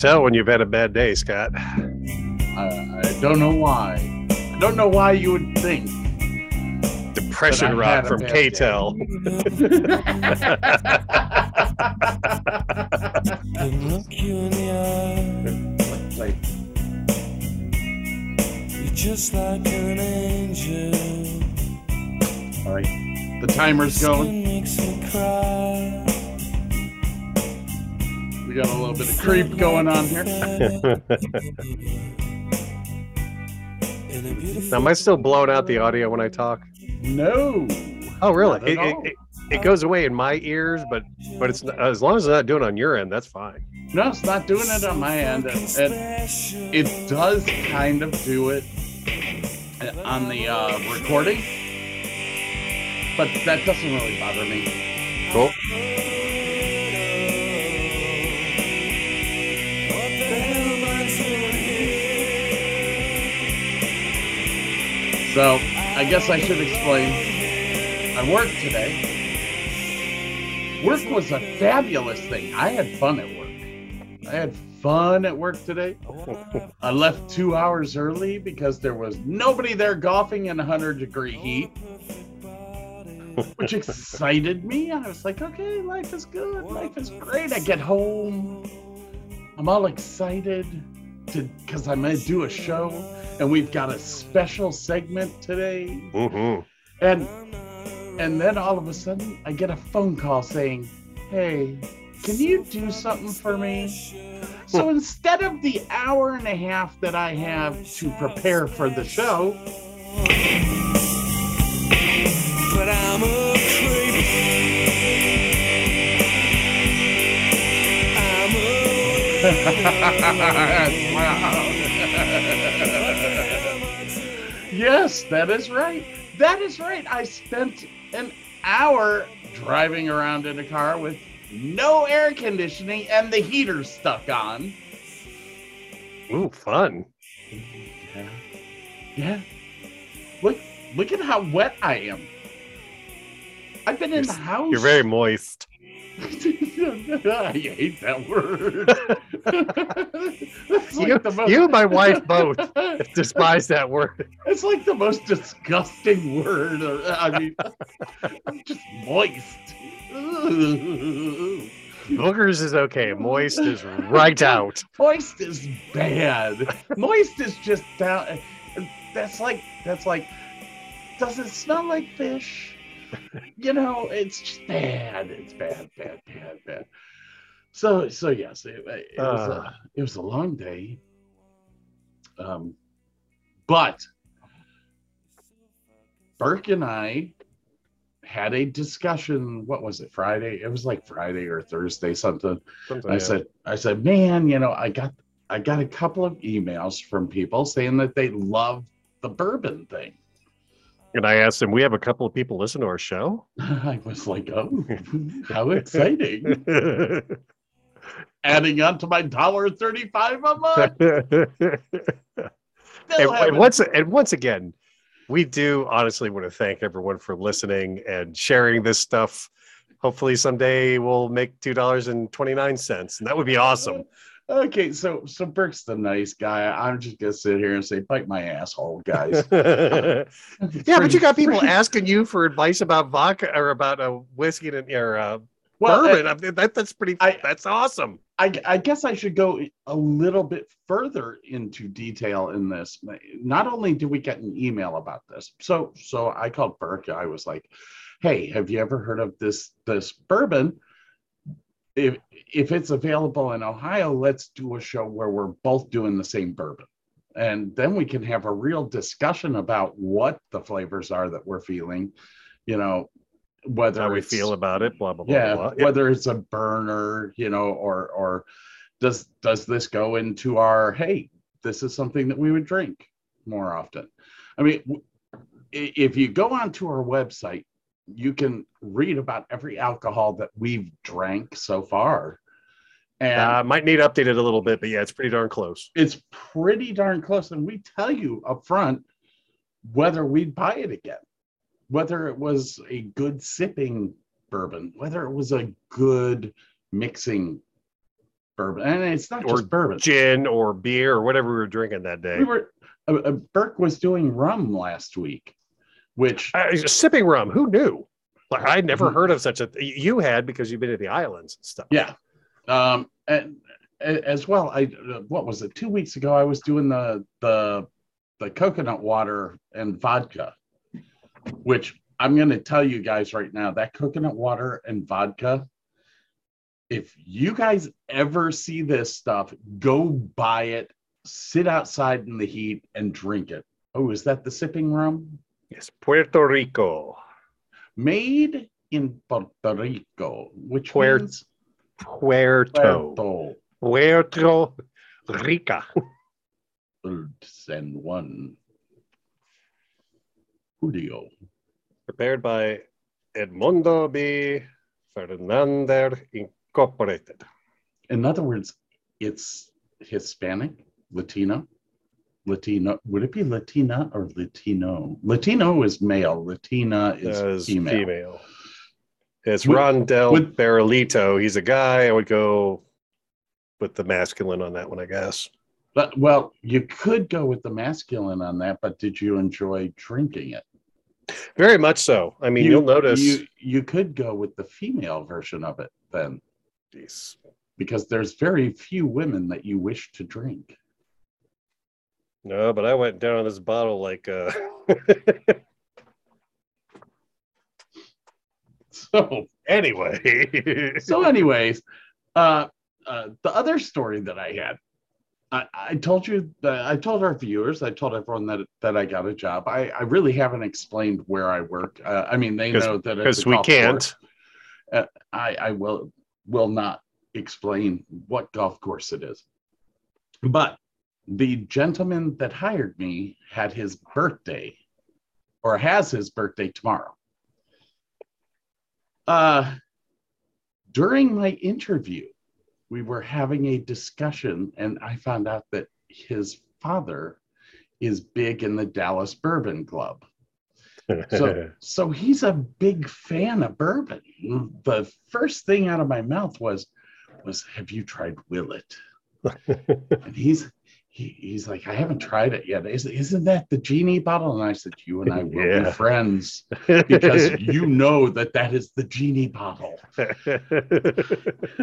Tell when you've had a bad day, Scott. I don't know why. I don't know why you would think. Depression Rock from KTEL. You're just like an angel. All right, the timer's going. Makes me cry. We got a little bit of creep going on here. Now, am I still blowing out the audio when I talk? No. Oh, really? It goes away in my ears, but it's as long as it's not doing it on your end, that's fine. No, it's not doing it on my end. And it does kind of do it on the recording, but that doesn't really bother me. Cool. So, I guess I should explain. I worked today. Work was a fabulous thing. I had fun at work. today. I left 2 hours early because there was nobody there golfing in 100-degree heat, which excited me. I was like, okay, life is good. Life is great. I get home. I'm all excited because I'm going to do a show. And we've got a special segment today. Mm-hmm. And then all of a sudden, I get a phone call saying, hey, can you do something for me? So instead of the hour and a half that I have to prepare for the show, but I'm a creep. I'm a Yes, that is right. I spent an hour driving around in a car with no air conditioning and the heater stuck on. Ooh, fun. Yeah. Yeah. Look at how wet I am. I've been in the house. You're very moist. I hate that word. Like you and my wife both despise that word. It's like the most disgusting word. I mean, I'm just moist. Boogers is okay. Moist is right out. Moist is bad. Moist is just down. That's like. Does it smell like fish? You know, it's just bad. It's bad. So yes, it was a long day. But Burke and I had a discussion. What was it? Friday? It was like Friday or Thursday, something. I said, man, you know, I got a couple of emails from people saying that they love the bourbon thing. And I asked him, we have a couple of people listen to our show? I was like, oh, how exciting. Adding on to my $1.35 a month. And once again, we do honestly want to thank everyone for listening and sharing this stuff. Hopefully someday we'll make $2.29, and that would be awesome. Okay, so Burke's the nice guy. I'm just going to sit here and say, bite my asshole, guys. Yeah, but you got people asking you for advice about vodka or about a whiskey and or bourbon. That's awesome. I guess I should go a little bit further into detail in this. Not only do we get an email about this, so I called Burke. I was like, hey, have you ever heard of this bourbon? If it's available in Ohio, let's do a show where we're both doing the same bourbon. And then we can have a real discussion about what the flavors are that we're feeling, whether how we feel about it, blah, blah, blah, yeah, blah. Whether it's a burner, or does this go into our, hey, this is something that we would drink more often. I mean, if you go onto our website, you can read about every alcohol that we've drank so far. And might need updated a little bit, but yeah, it's pretty darn close. And we tell you up front whether we'd buy it again, whether it was a good sipping bourbon, whether it was a good mixing bourbon. And it's not just bourbon. Gin or beer or whatever we were drinking that day. Burke was doing rum last week, which... sipping rum, who knew? Like, I'd never heard of such a... You had, because you've been to the islands and stuff. Yeah. And as well, what was it? 2 weeks ago, I was doing the coconut water and vodka, which I'm going to tell you guys right now, that coconut water and vodka, if you guys ever see this stuff, go buy it, sit outside in the heat and drink it. Oh, is that the sipping rum? Yes, Puerto Rico. Made in Puerto Rico, which means... Puerto Rica. San Juan. Julio. Prepared by Edmundo B. Fernández Incorporated. In other words, it's Hispanic, Latino. Would it be Latina or Latino? Latino is male. Latina is female. It's Rondell Barrilito. He's a guy. I would go with the masculine on that one, I guess. But, well, you could go with the masculine on that, but did you enjoy drinking it? Very much so. I mean, you'll notice. You could go with the female version of it then. Jeez. Because there's very few women that you wish to drink. No, but I went down on this bottle like... So anyways, the other story that I had, I told our viewers, I told everyone that I got a job. I really haven't explained where I work. I mean, they know that because we can't. I will not explain what golf course it is. But the gentleman that hired me had his birthday, or has his birthday tomorrow. During my interview, we were having a discussion, and I found out that his father is big in the Dallas Bourbon Club. So he's a big fan of bourbon. The first thing out of my mouth was, have you tried Willett? And he's like, I haven't tried it yet. Isn't that the genie bottle? And I said, you and I will be friends because you know that is the genie bottle.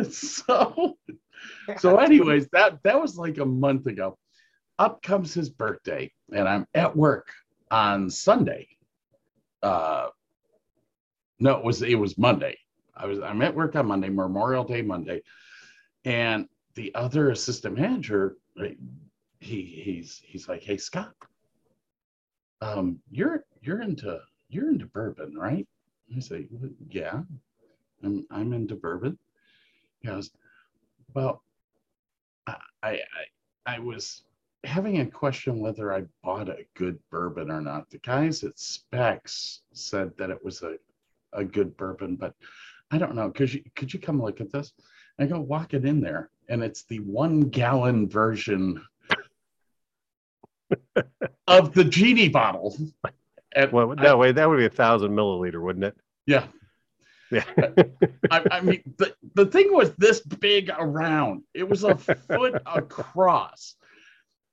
So anyways, that was like a month ago. Up comes his birthday, and I'm at work on Sunday. No, it was Monday. I'm at work on Monday, Memorial Day Monday, and the other assistant manager. He's like, hey Scott, you're into bourbon, right? I say, yeah, I'm into bourbon. He goes, well, I was having a question whether I bought a good bourbon or not. The guys at Specs said that it was a good bourbon, but I don't know. Could you come look at this? I go walking in there, and it's the 1 gallon version of the genie bottle. Wait, that would be 1,000 milliliter, wouldn't it? Yeah. I mean, the thing was this big around. It was a foot across.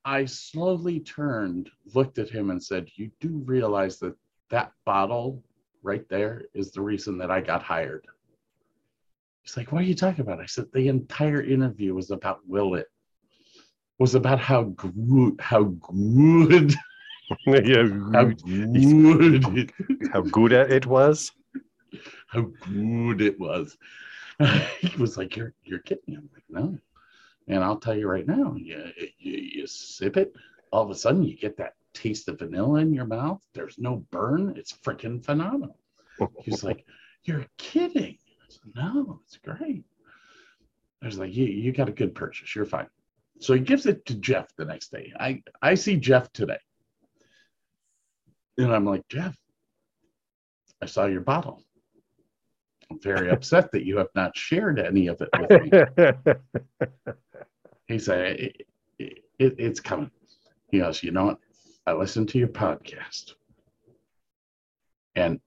I slowly turned, looked at him, and said, "You do realize that bottle right there is the reason that I got hired." He's like, what are you talking about? I said, the entire interview was about Willett. Was about how good how good it was. He was like, you're kidding me. I'm like, no. And I'll tell you right now, you sip it, all of a sudden you get that taste of vanilla in your mouth. There's no burn. It's freaking phenomenal. He's like, you're kidding. I said, no, it's great. I was like, you got a good purchase. You're fine. So he gives it to Jeff the next day. I see Jeff today. And I'm like, Jeff, I saw your bottle. I'm very upset that you have not shared any of it with me. He said, it's coming. He goes, you know what? I listened to your podcast. And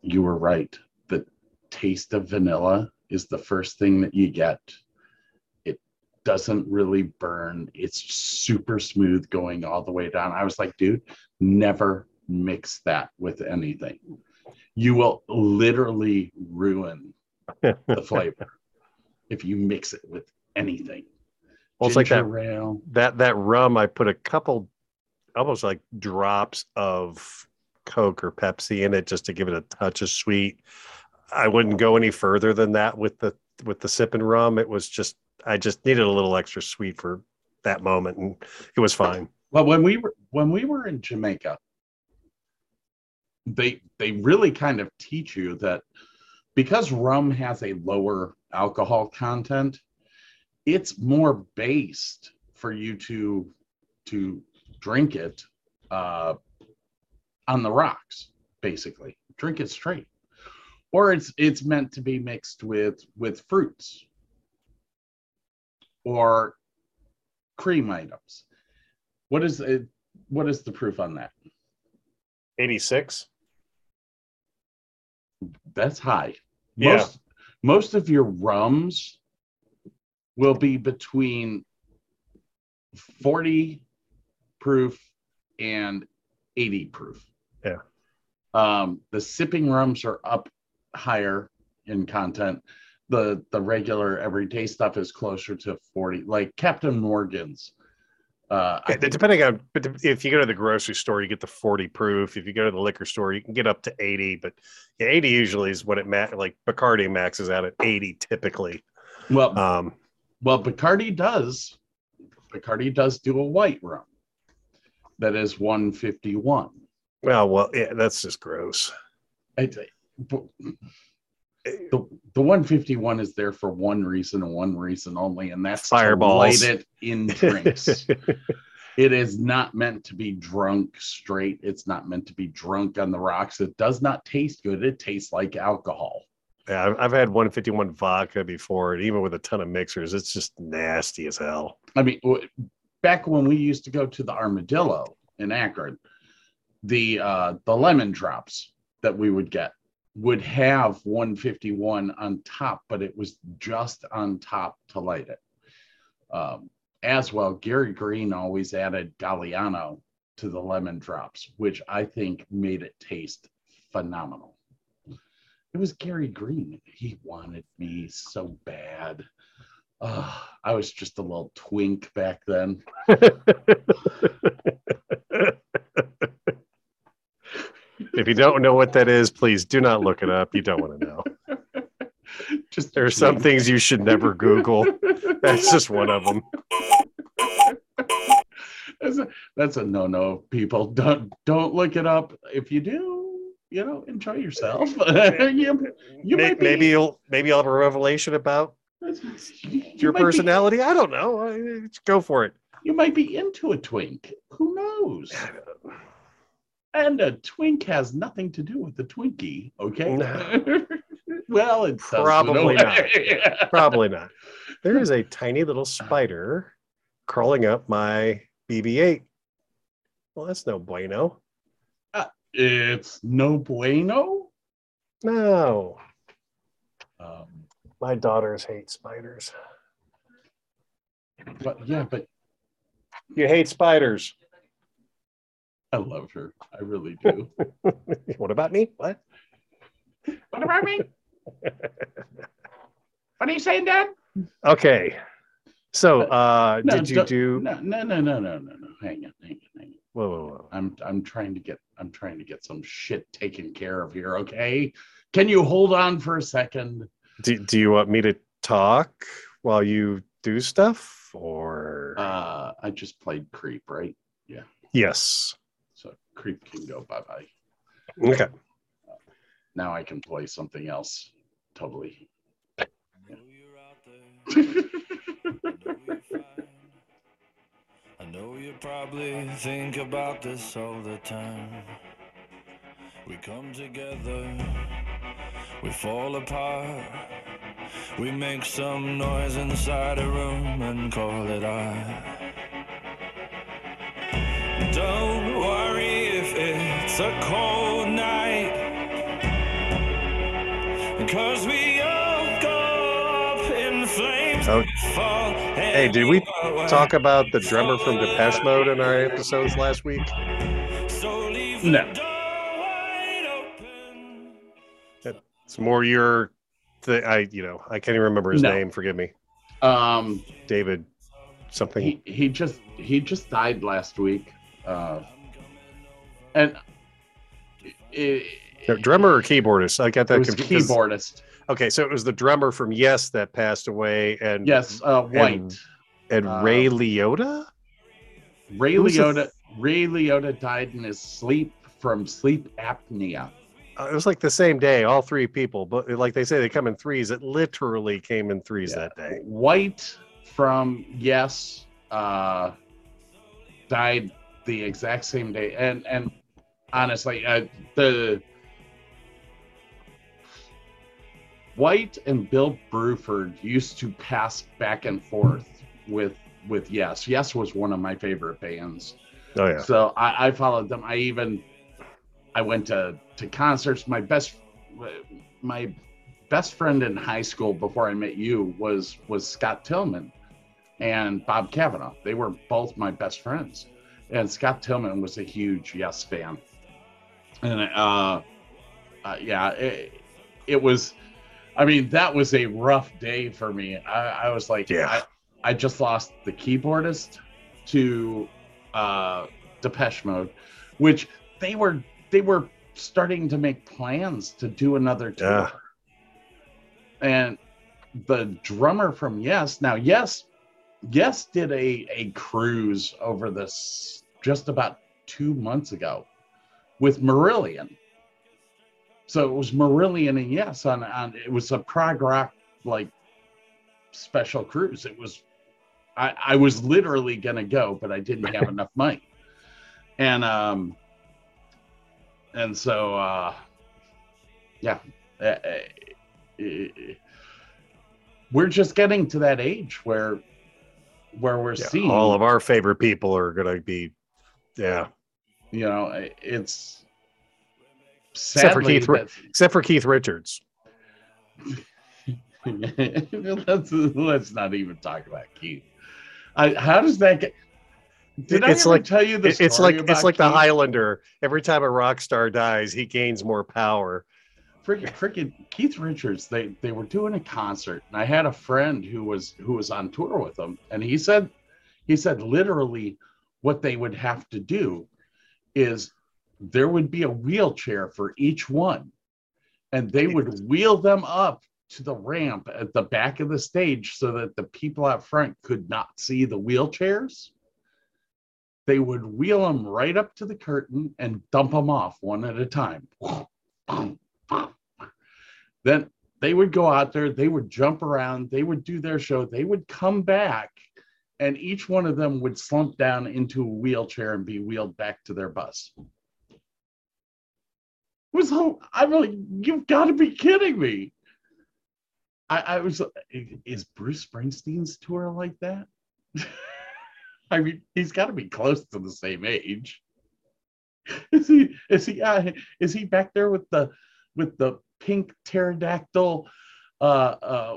you were right. The taste of vanilla is the first thing that you get. Doesn't really burn. It's super smooth going all the way down. I was like, dude, never mix that with anything. You will literally ruin the flavor if you mix it with anything. Well, it's ginger like that, ale. That rum, I put a couple, almost like drops of Coke or Pepsi in it just to give it a touch of sweet. I wouldn't go any further than that with the sipping rum. It was just, I just needed a little extra sweet for that moment, and it was fine. Well, when we were in Jamaica, they really kind of teach you that because rum has a lower alcohol content, it's more based for you to drink it on the rocks, basically. Drink it straight, or it's meant to be mixed with fruits or cream items. What is it? What is the proof on that? 86. That's high. Yeah. Most of your rums will be between 40 proof and 80 proof. Yeah. The sipping rums are up higher in content. The regular everyday stuff is closer to 40, like Captain Morgan's. Depending on, if you go to the grocery store, you get the 40 proof. If you go to the liquor store, you can get up to 80, but 80 usually is what it like Bacardi maxes out at 80 typically. Well, Bacardi does do a white rum that is 151. Well, yeah, that's just gross. The 151 is there for one reason and one reason only, and that's fireballs. To light it in drinks. It is not meant to be drunk straight. It's not meant to be drunk on the rocks. It does not taste good. It tastes like alcohol. Yeah, I've had 151 vodka before, and even with a ton of mixers, it's just nasty as hell. I mean, back when we used to go to the Armadillo in Akron, the lemon drops that we would get would have 151 on top, but it was just on top to light it. As well, Gary Green always added Galliano to the lemon drops, which I think made it taste phenomenal. It was Gary Green. He wanted me so bad. I was just a little twink back then. If you don't know what that is, please do not look it up. You don't want to know. Just there are some things you should never Google. That's just one of them. That's a no-no, people. Don't look it up. If you do, enjoy yourself. Maybe I'll have a revelation about your personality. I don't know. Go for it. You might be into a twink. Who knows? And a twink has nothing to do with the Twinkie, okay? No. Well, it probably not. Probably not. There is a tiny little spider crawling up my BB-8. Well, that's no bueno. It's no bueno? No. My daughters hate spiders. But you hate spiders. I love her. I really do. What about me? What about me? What are you saying, Dan? Okay. So, no, did you do? No. Hang on. Whoa. I'm trying to get some shit taken care of here. Okay, can you hold on for a second? Do you want me to talk while you do stuff, or? I just played Creep, right? Yeah. Yes. So Creep can go bye bye. Okay. Now I can play something else. Totally. Yeah. I know you're out there. I know you probably think about this all the time. We come together, we fall apart. We make some noise inside a room and call it art. Don't worry if it's a cold night, because we all go up in flames. Hey, did we talk about the drummer from Depeche Mode in our episodes last week? No. It's more your thing. I can't even remember his name. Forgive me. David something. He just died last week. And drummer or keyboardist? I got that confused. Keyboardist. Okay, so it was the drummer from Yes that passed away, and yes, White and Ray Liotta. Ray Liotta died in his sleep from sleep apnea. It was like the same day, all three people, but like they say, they come in threes. It literally came in threes that day. White from Yes died the exact same day, and honestly, the. White and Bill Bruford used to pass back and forth with Yes. Yes was one of my favorite bands. Oh yeah. So I followed them. I went to concerts. My best friend in high school before I met you was Scott Tillman and Bob Cavanaugh. They were both my best friends. And Scott Tillman was a huge Yes fan. And it was. I mean, that was a rough day for me. I was like, yeah. I just lost the keyboardist to Depeche Mode, which they were starting to make plans to do another tour. Yeah. And the drummer from Yes, now Yes did a cruise over this just about 2 months ago with Marillion. So it was Marillion and Yes on it was a prog rock like special cruise. It was I was literally gonna go, but I didn't have enough money. And so we're just getting to that age where we're seeing all of our favorite people are gonna be it's sadly, except for Keith Richards. Let's not even talk about Keith. How does that get? Tell you this? It's like Keith? The Highlander. Every time a rock star dies, he gains more power. Freaking Keith Richards. They were doing a concert, and I had a friend who was on tour with them, and he said literally what they would have to do is. There would be a wheelchair for each one, and they would wheel them up to the ramp at the back of the stage so that the people out front could not see the wheelchairs. They would wheel them right up to the curtain and dump them off one at a time. Then they would go out there, they would jump around, they would do their show, they would come back, and each one of them would slump down into a wheelchair and be wheeled back to their bus. I'm like, you've got to be kidding me. I was, is Bruce Springsteen's tour like that? I mean, he's got to be close to the same age. Is he back there with the pink pterodactyl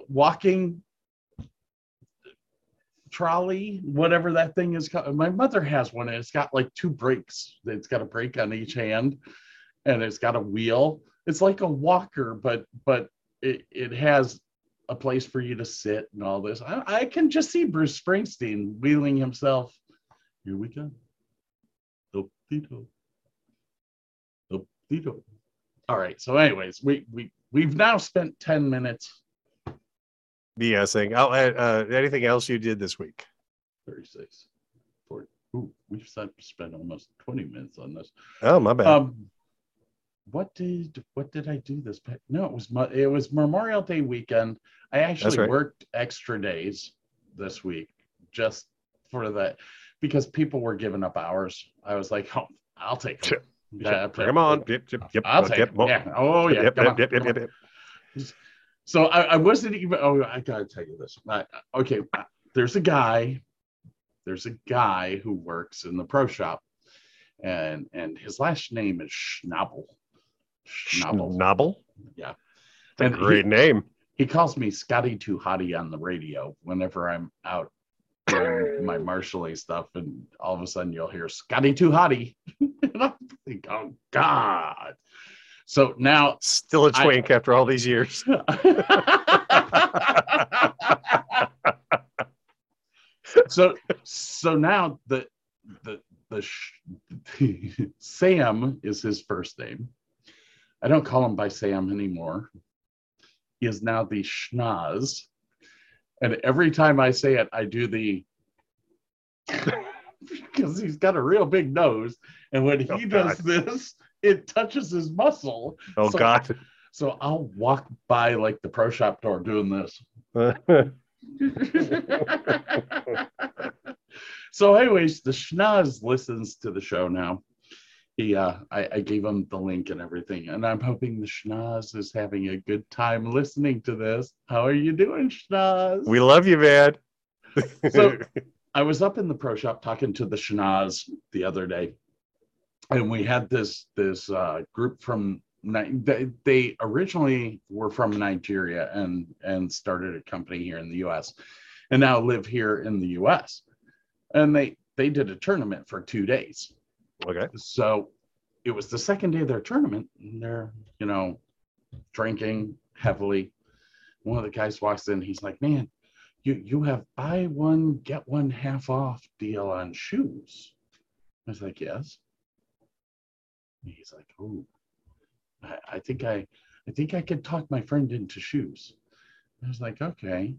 walking trolley, whatever that thing is called? My mother has one, and it's got like two brakes. It's got a brake on each hand. And it's got a wheel. It's like a walker, but it has a place for you to sit and all this. I can just see Bruce Springsteen wheeling himself. Here we go. Up-dee-do. All right. So anyways, we've now spent 10 minutes. BSing. I'll add, anything else you did this week? 36. 40. Ooh, we've spent almost 20 minutes on this. Oh, my bad. What did I do this? No, it was Memorial Day weekend. I actually worked extra days this week just for that because people were giving up hours. I was like, oh, I'll take them. Come on. I'll take them. Yeah. Oh, yeah. So I wasn't even. Oh, I gotta tell you this. Okay, there's a guy who works in the pro shop, and his last name is Schnabel. Schnabel? Yeah. That's a great name. He calls me Scotty Too Hottie on the radio whenever I'm out doing my marshalling stuff, and all of a sudden you'll hear Scotty Too Hottie. And I think, oh God. So now, still a twink after all these years. So now the Sam is his first name. I don't call him by Sam anymore. He is now the Schnaz, and every time I say it, I do the because he's got a real big nose, and when he does this. It touches his muscle. Oh, so, God. So I'll walk by like the pro shop door doing this. So anyways, the Schnaz listens to the show now. He, I gave him the link and everything, and I'm hoping the Schnaz is having a good time listening to this. How are you doing, Schnaz? We love you, man. So I was up in the pro shop talking to the Schnaz the other day. And we had this group from, they originally were from Nigeria and started a company here in the U.S. and now live here in the U.S. And they did a tournament for 2 days. Okay. So it was the second day of their tournament, and they're, drinking heavily. One of the guys walks in, he's like, man, you have buy one, get one half off deal on shoes. I was like, yes. He's like, oh, I think I could talk my friend into shoes. I was like, okay,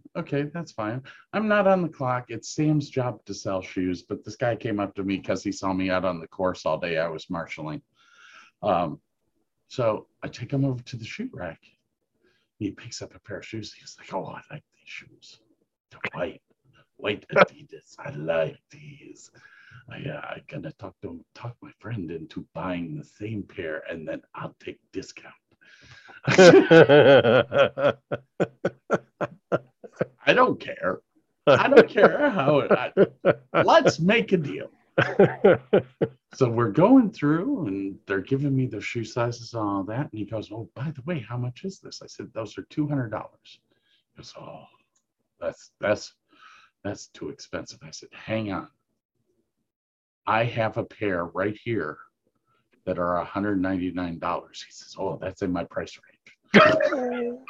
that's fine. I'm not on the clock. It's Sam's job to sell shoes. But this guy came up to me because he saw me out on the course all day. I was marshalling. So I take him over to the shoe rack. He picks up a pair of shoes. He's like, oh, I like these shoes. They're white Adidas. I like these. I'm gonna talk my friend into buying the same pair, and then I'll take discount. I don't care. How. Let's make a deal. So we're going through, and they're giving me the shoe sizes and all that. And he goes, "Oh, by the way, how much is this?" I said, "Those are $200." He goes, "Oh, that's too expensive." I said, "Hang on. I have a pair right here that are $199. He says, oh, that's in my price range.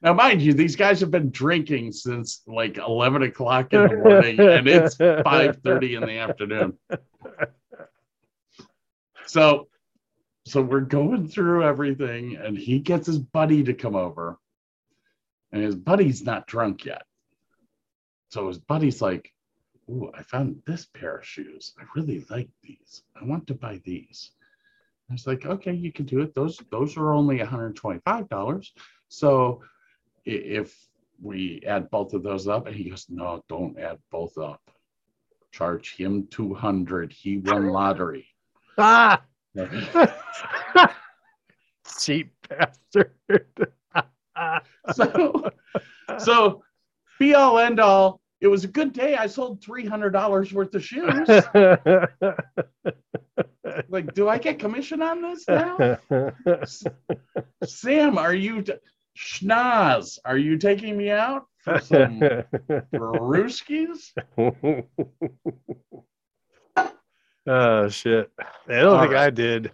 Now, mind you, these guys have been drinking since like 11 o'clock in the morning, and it's 5:30 in the afternoon. So we're going through everything, and he gets his buddy to come over, and his buddy's not drunk yet. So his buddy's like, ooh, I found this pair of shoes. I really like these. I want to buy these. I was like, okay, you can do it. Those are only $125. So if we add both of those up, and he goes, no, don't add both up. Charge him $200. He won lottery. Ah! Cheap bastard. So be all end all. It was a good day. I sold $300 worth of shoes. Like, do I get commission on this now? Sam, Schnaz, are you taking me out for some brewskis? Oh, shit. I don't think I did.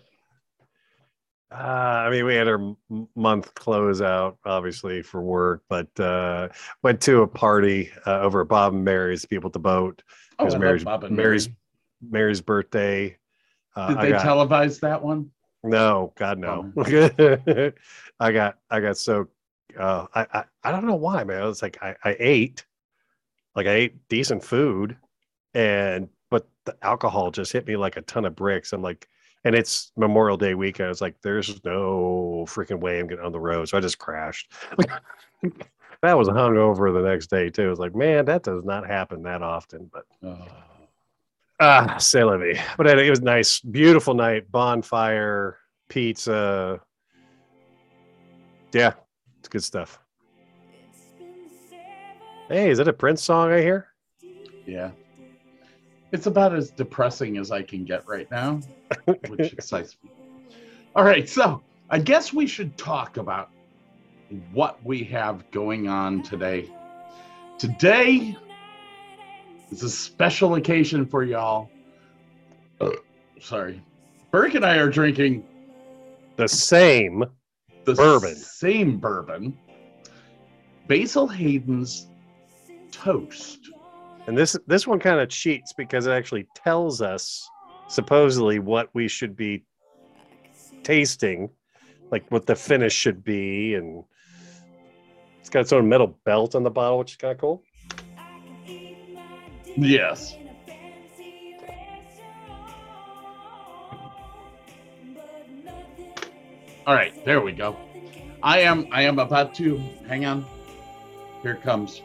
I mean, we had our month close out, obviously, for work, but went to a party over at Bob and Mary's, people at the boat. Oh, it was Mary's birthday. Did they televise that one? No, God, no. I got soaked. I don't know why, man. It's like I ate decent food, but the alcohol just hit me like a ton of bricks. I'm like, and it's Memorial Day weekend. I was like, there's no freaking way I'm getting on the road, so I just crashed. That was hungover the next day too. I was like, man, that does not happen that often, but. C'est la vie. But it was nice, beautiful night, bonfire, pizza. Yeah, it's good stuff. Hey, is that a Prince song I hear? Yeah. It's about as depressing as I can get right now, which excites me. All right, so I guess we should talk about what we have going on today. Today, it's a special occasion for y'all. Sorry. Burke and I are drinking the same bourbon. Basil Hayden's Toast. And this one kind of cheats because it actually tells us supposedly what we should be tasting, like what the finish should be, and it's got its own metal belt on the bottle, which is kind of cool. Yes. All right, there we go. I am about to hang on. Here it comes.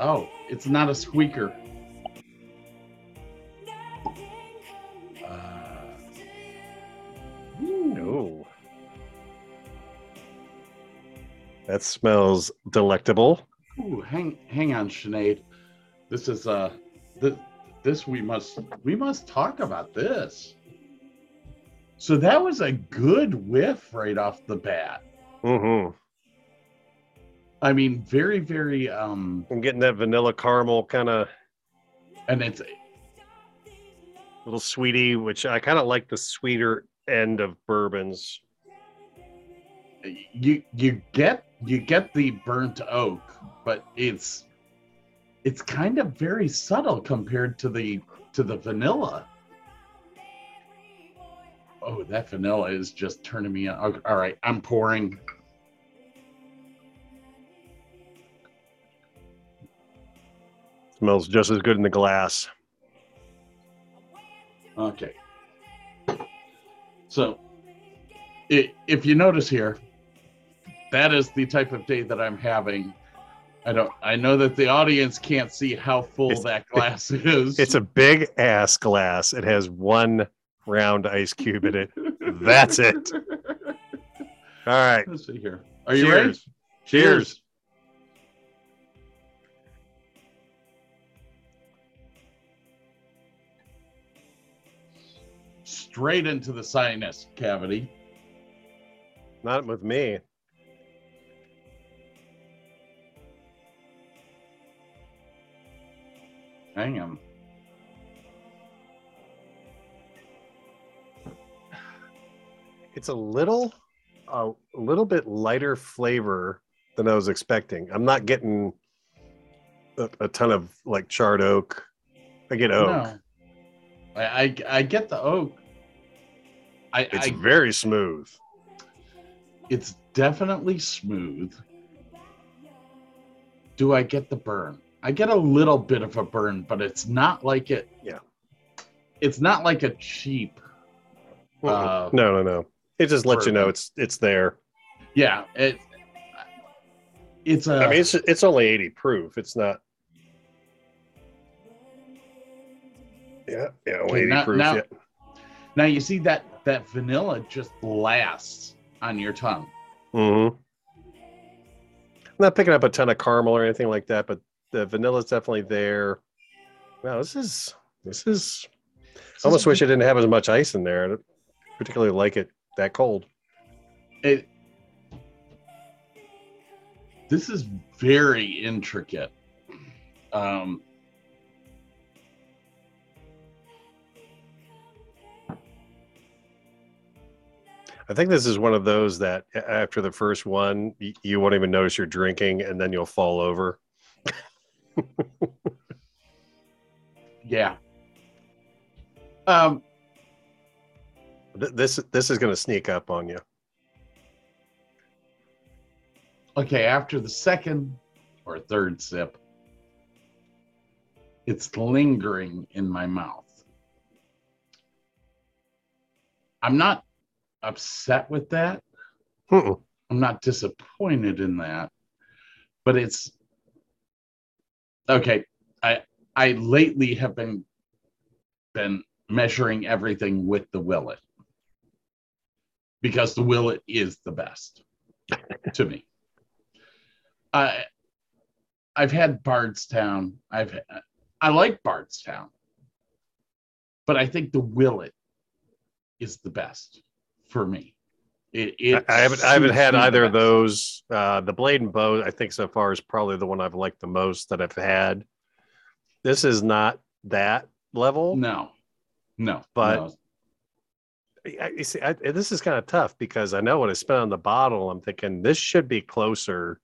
Oh, it's not a squeaker. No. That smells delectable. Ooh, hang on, Sinead. This is this we must talk about this. So that was a good whiff right off the bat. Mm-hmm. I mean, very, very. I'm getting that vanilla caramel kind of, and it's a little sweetie, which I kind of like the sweeter end of bourbons. You get the burnt oak, but it's kind of very subtle compared to the vanilla. Oh, that vanilla is just turning me on. All right, I'm pouring. Smells just as good in the glass. Okay. So, if you notice here, that is the type of day that I'm having. I know that the audience can't see how full that glass is. It's a big ass glass. It has one round ice cube in it. That's it. All right. Let's see here. Are you ready? Cheers. Straight into the sinus cavity. Not with me. Hang on. It's a little bit lighter flavor than I was expecting. I'm not getting a ton of like charred oak. I get oak. No. I get the oak. It's very smooth. It's definitely smooth. Do I get the burn? I get a little bit of a burn, but it's not like it. Yeah. It's not like a cheap. No. It just lets you know it's there. Yeah. I mean, it's only 80 proof. It's not. Yeah. Yeah. 80 proof. Now, yeah. Now you see that vanilla just lasts on your tongue. Mm-hmm. I'm not picking up a ton of caramel or anything like that, but the vanilla's definitely there. Wow, this is. I almost wish I didn't have as much ice in there. I don't particularly like it that cold. This is very intricate. I think this is one of those that after the first one, you won't even notice you're drinking, and then you'll fall over. Yeah. This is going to sneak up on you. Okay, after the second or third sip, it's lingering in my mouth. I'm not upset with that. Mm-mm. I'm not disappointed in that, but it's okay. I lately have been measuring everything with the Willett, because the Willett is the best to me. I've had Bardstown. I like Bardstown, but I think the Willett is the best for me. I haven't had either of those. The Blade and Bow, I think so far, is probably the one I've liked the most that I've had. This is not that level. No. But no. You see, this is kind of tough because I know what I spent on the bottle. I'm thinking this should be closer.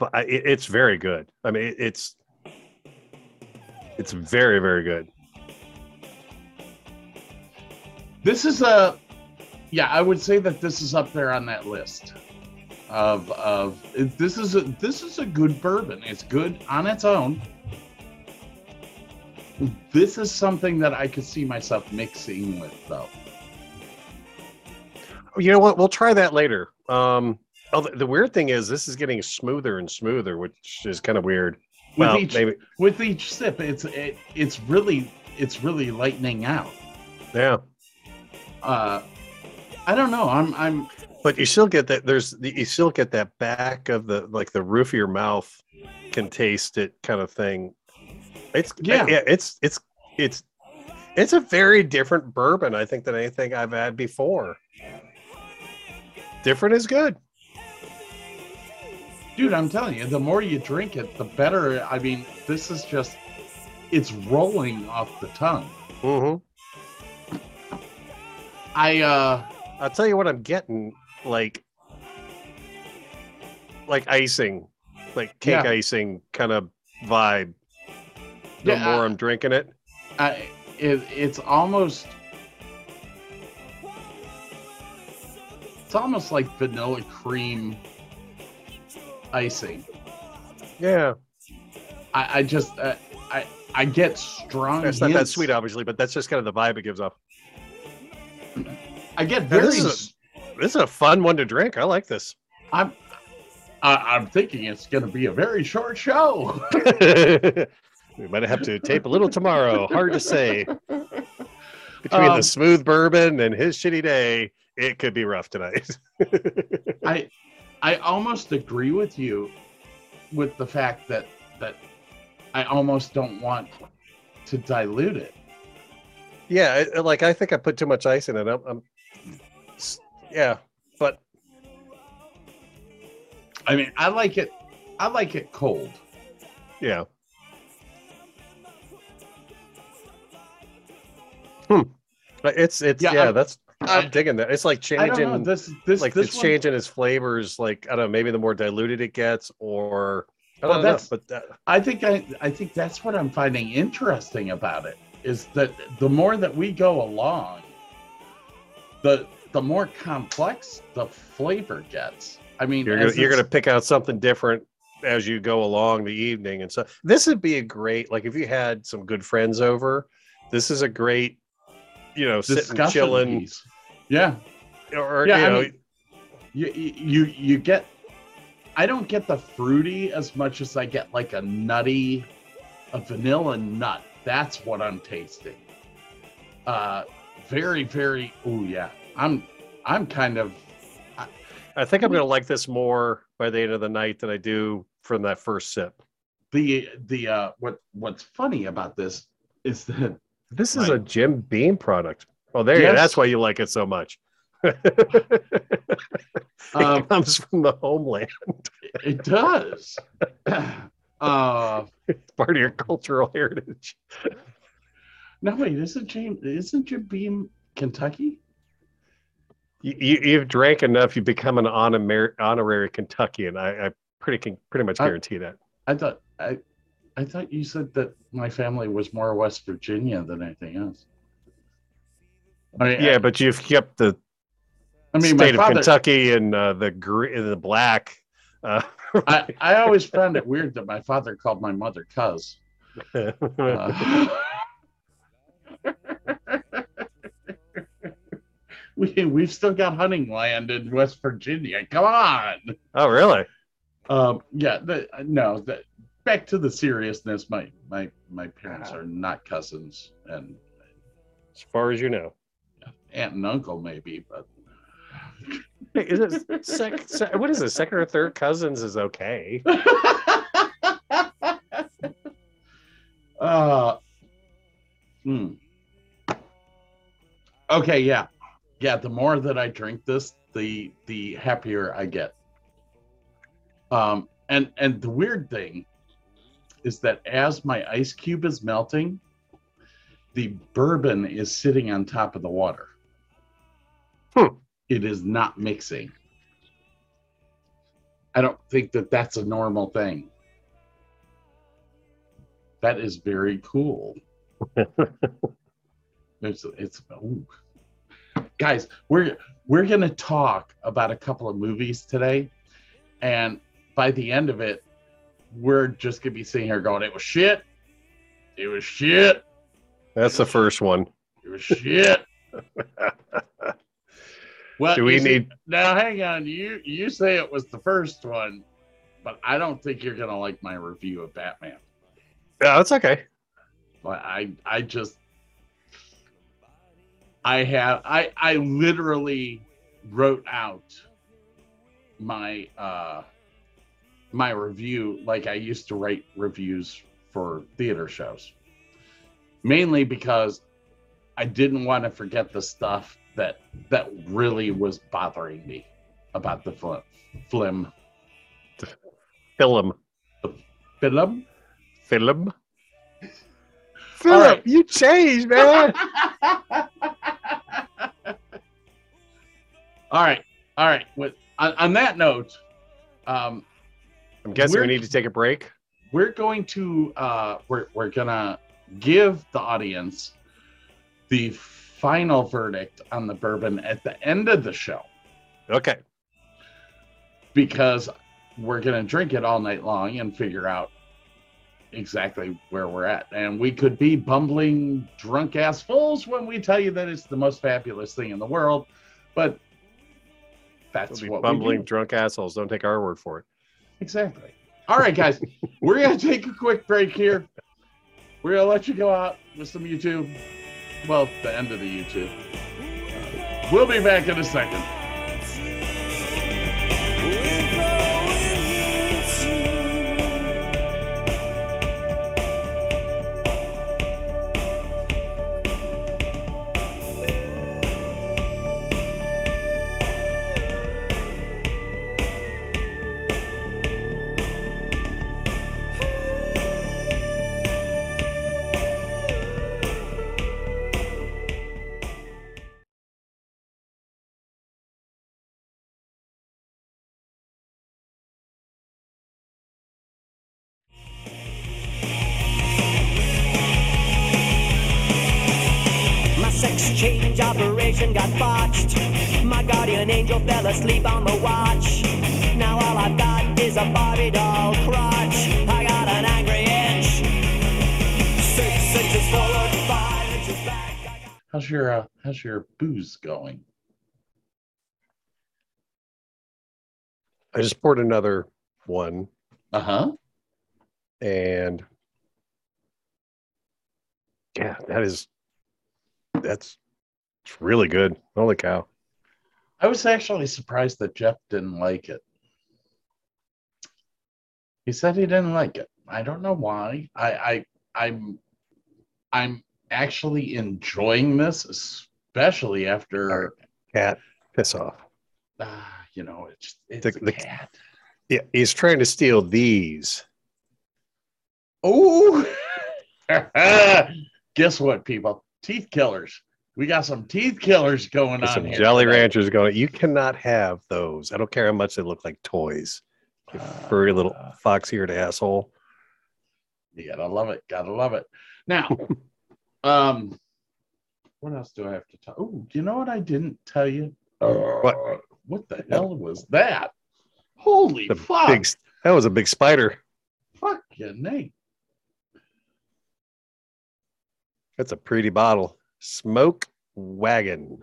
But it's very good. I mean, it's very, very good. This is I would say that this is up there on that list of this is a good bourbon. It's good on its own. This is something that I could see myself mixing with, though. You know what? We'll try that later. The weird thing is this is getting smoother and smoother, which is kind of weird. With each sip, it's really lightening out. Yeah. I don't know. I'm. But you still get that. You still get that back of the roof of your mouth can taste it kind of thing. It's a very different bourbon, I think, than anything I've had before. Different is good. Dude, I'm telling you, the more you drink it, the better. I mean, this is just, it's rolling off the tongue. Mm-hmm. I'll tell you what I'm getting, like icing, like cake icing kind of vibe. The more I'm drinking it. It's almost like vanilla cream icing. Yeah. I get strong. It's not that sweet, obviously, but that's just kind of the vibe it gives off. I get very. This is a fun one to drink. I like this. I'm thinking it's going to be a very short show. We might have to tape a little tomorrow. Hard to say. Between the smooth bourbon and his shitty day, it could be rough tonight. I almost agree with you with the fact that I almost don't want to dilute it. Yeah, I think I put too much ice in it. But I mean, I like it cold. Yeah. Hmm. I'm digging that. It's like changing. This changing its flavors. Like, I don't know. Maybe the more diluted it gets, or I don't know. But I think that's what I'm finding interesting about it is that the more that we go along, the more complex the flavor gets. I mean, you're gonna pick out something different as you go along the evening, and so this would be a great, like, if you had some good friends over. This is a great. You know, sitting, chilling. Piece. Yeah. Or, yeah, you know. I mean, you get, I don't get the fruity as much as I get like a vanilla nut. That's what I'm tasting. Very, very, oh yeah. I'm kind of. I think I'm going to like this more by the end of the night than I do from that first sip. What's funny about this is that this is a Jim Beam product. Oh, there you go. That's why you like it so much. It comes from the homeland. It does. It's part of your cultural heritage. No, wait, isn't Jim Beam Kentucky? You've drank enough. You become an honorary Kentuckian. I pretty much guarantee that. I thought you said that my family was more West Virginia than anything else. I mean, yeah, but you've kept the state of Kentucky and the black. I always found it weird that my father called my mother "cuz." We've still got hunting land in West Virginia. Come on. Oh, really? Yeah. Back to the seriousness. My parents are not cousins, and as far as you know, aunt and uncle maybe, but. Is it what is it? Second or third cousins is okay. Okay, yeah. The more that I drink this, the happier I get. And the weird thing is that as my ice cube is melting, the bourbon is sitting on top of the water. It is not mixing. I don't think that that's a normal thing. That is very cool. Guys, we're gonna talk about a couple of movies today, and by the end of it, we're just gonna be sitting here going, "It was shit. It was shit." That's the first one. It was shit. Well, do we need... Now, hang on. You say it was the first one, but I don't think you're going to like my review of Batman. No, that's okay. But I literally wrote out my my review like I used to write reviews for theater shows. Mainly because I didn't want to forget the stuff that really was bothering me about the film. Film. Philip, right. You changed, man. All right. On that note, I'm guessing we need to take a break. We're going to we're gonna give the audience the final verdict on the bourbon at the end of the show. Okay. Because we're going to drink it all night long and figure out exactly where we're at. And we could be bumbling drunk ass fools when we tell you that it's the most fabulous thing in the world, but that's what bumbling drunk assholes. Don't take our word for it. Exactly. All right, guys, we're going to take a quick break here. We're going to let you go out with some YouTube. Well, the end of the YouTube. We'll be back in a second. Change operation got botched. My guardian angel fell asleep on the watch. Now all I've got is a Barbie doll crotch. I got an angry inch. 6 inches forward, 5 inches back. How's your booze going? I just poured another one. Uh-huh. And yeah, that's it's really good. Holy cow. I was actually surprised that Jeff didn't like it. He said he didn't like it. I don't know why. I'm actually enjoying this, especially after our cat piss off. It's the cat. Yeah, he's trying to steal these. Oh. Guess what, people? Teeth killers. We got some teeth killers going on. Some Jolly Ranchers going. You cannot have those. I don't care how much they look like toys. You furry little fox-eared asshole. You gotta love it. Gotta love it. Now, what else do I have to talk? Oh, you know what I didn't tell you? What the hell was that? Holy fuck! That was a big spider. Fuck your name. That's a pretty bottle. Smoke Wagon.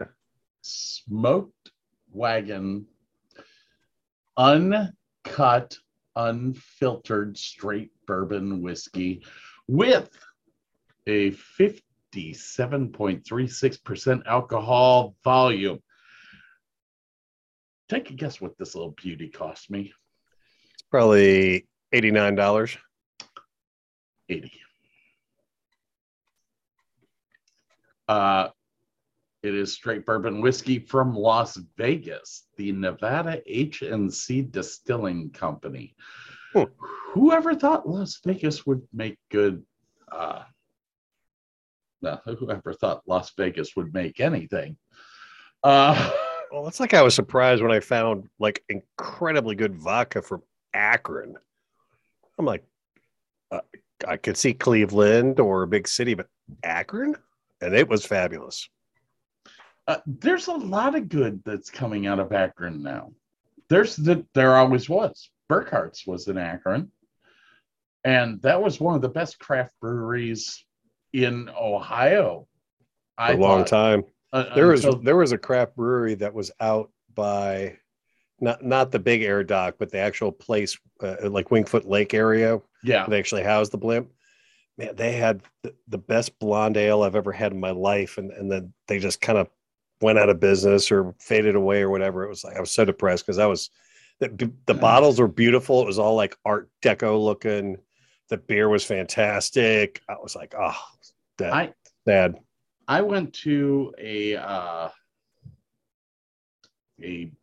Smoked Wagon. Uncut, unfiltered, straight bourbon whiskey with a 57.36% alcohol volume. Take a guess what this little beauty cost me. It's probably $89. 80. It is straight bourbon whiskey from Las Vegas, the Nevada H&C Distilling Company. Hmm. Whoever thought Las Vegas would make good, whoever thought Las Vegas would make anything. Well, it's like I was surprised when I found like incredibly good vodka from Akron. I'm like, I could see Cleveland or a big city, but Akron? And it was fabulous. There's a lot of good that's coming out of Akron now. There always was. Burkhardt's was in Akron. And that was one of the best craft breweries in Ohio. For a long time. There was a craft brewery that was out by, not the big air dock, but the actual place, like Wingfoot Lake area. Yeah. They actually housed the blimp. Man, they had the best blonde ale I've ever had in my life. And then they just kind of went out of business or faded away or whatever. It was like, I was so depressed because the bottles were beautiful. It was all like Art Deco looking. The beer was fantastic. I was like, oh, that's sad. I went to a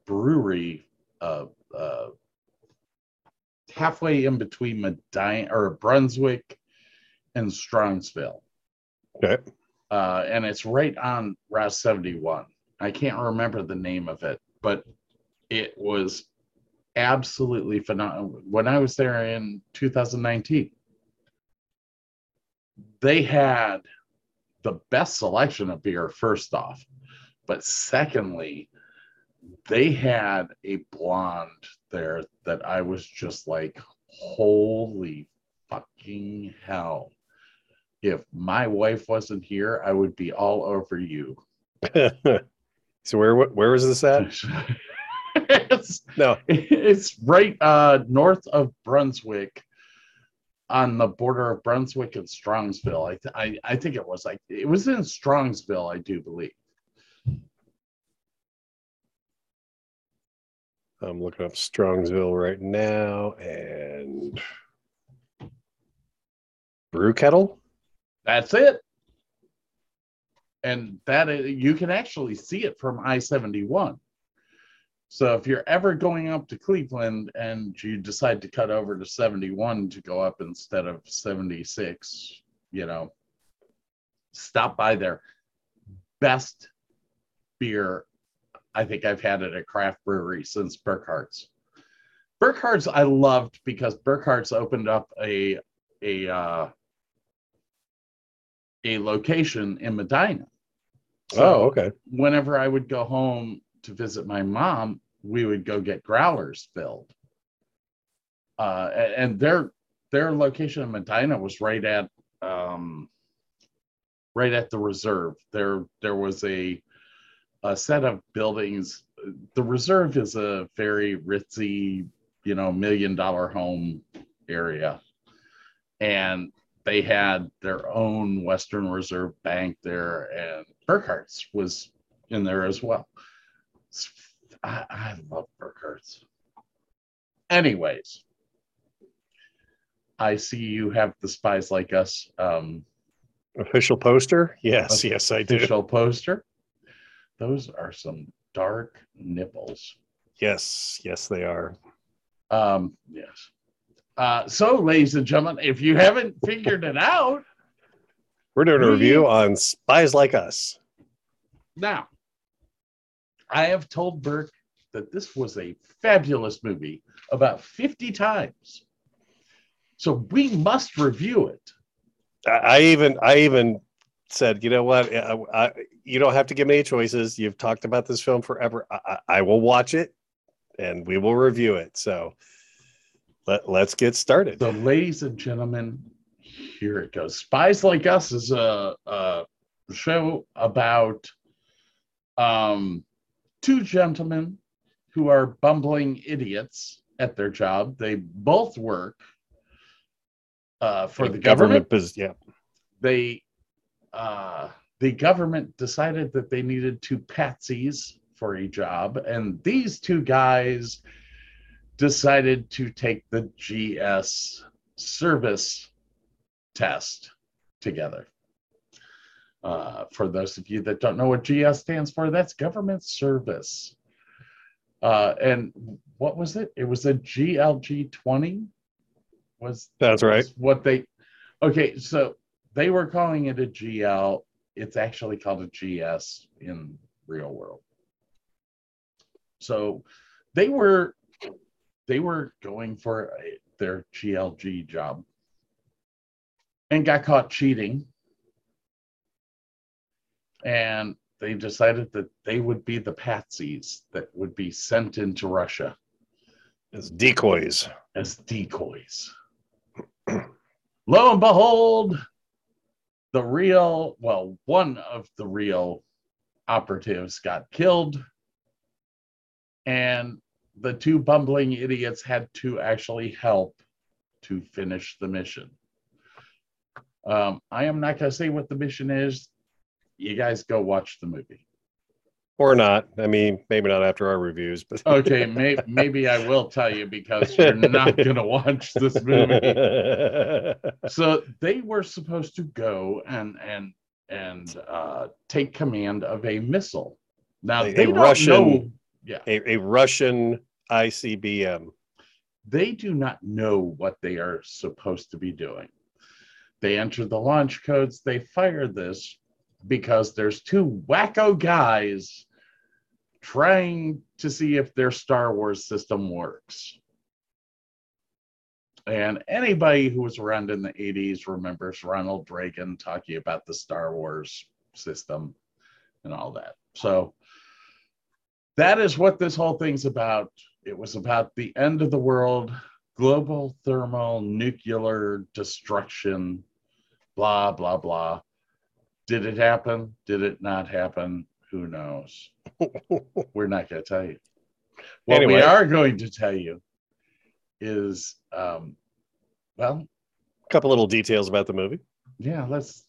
brewery halfway in between Medina or Brunswick in Strongsville. Okay. And it's right on Route 71. I can't remember the name of it, but it was absolutely phenomenal. When I was there in 2019, they had the best selection of beer, first off. But secondly, they had a blonde there that I was just like, holy fucking hell. If my wife wasn't here, I would be all over you. So where was this at? It's right north of Brunswick, on the border of Brunswick and Strongsville. I think it was in Strongsville, I do believe. I'm looking up Strongsville right now and Brew Kettle. That's it. And that is, you can actually see it from I-71. So if you're ever going up to Cleveland and you decide to cut over to 71 to go up instead of 76, stop by there. Best beer I think I've had at a craft brewery since Burkhardt's. Burkhardt's I loved because Burkhardt's opened up a location in Medina. So okay. Whenever I would go home to visit my mom, we would go get growlers filled. And their location in Medina was right at the reserve. There was a set of buildings. The reserve is a very ritzy, $1 million home area. And they had their own Western Reserve Bank there, and Burkhardt's was in there as well. I love Burkhardt's. Anyways, I see you have The Spies Like Us. Official poster? Yes, I do. Official poster? Those are some dark nipples. Yes, they are. Yes. So, ladies and gentlemen, if you haven't figured it out, We're doing a review on Spies Like Us. Now, I have told Burke that this was a fabulous movie about 50 times. So we must review it. I even said, you know what? You don't have to give me any choices. You've talked about this film forever. I will watch it and we will review it. So let's get started. So ladies and gentlemen, here it goes. Spies Like Us is a show about two gentlemen who are bumbling idiots at their job. They both work for the government. The government decided that they needed two patsies for a job, and these two guys decided to take the GS service test together. For those of you that don't know what GS stands for, that's government service. And what was it? It was a GLG 20. That's right. Okay, so they were calling it a GL. It's actually called a GS in real world. So they were going for their GLG job and got caught cheating. And they decided that they would be the patsies that would be sent into Russia. As decoys. Lo and behold, one of the real operatives got killed. And the two bumbling idiots had to actually help to finish the mission. I am not going to say what the mission is. You guys go watch the movie. Or not. I mean, maybe not after our reviews. But okay, maybe I will tell you because you're not going to watch this movie. So they were supposed to go and take command of a missile. Now, a Russian ICBM. They do not know what they are supposed to be doing. They enter the launch codes. They fire this because there's two wacko guys trying to see if their Star Wars system works. And anybody who was around in the 80s remembers Ronald Reagan talking about the Star Wars system and all that. So that is what this whole thing's about. It was about the end of the world, global thermal nuclear destruction, blah, blah, blah. Did it happen? Did it not happen? Who knows? We're not going to tell you. What we are going to tell you is, a couple little details about the movie. Yeah, let's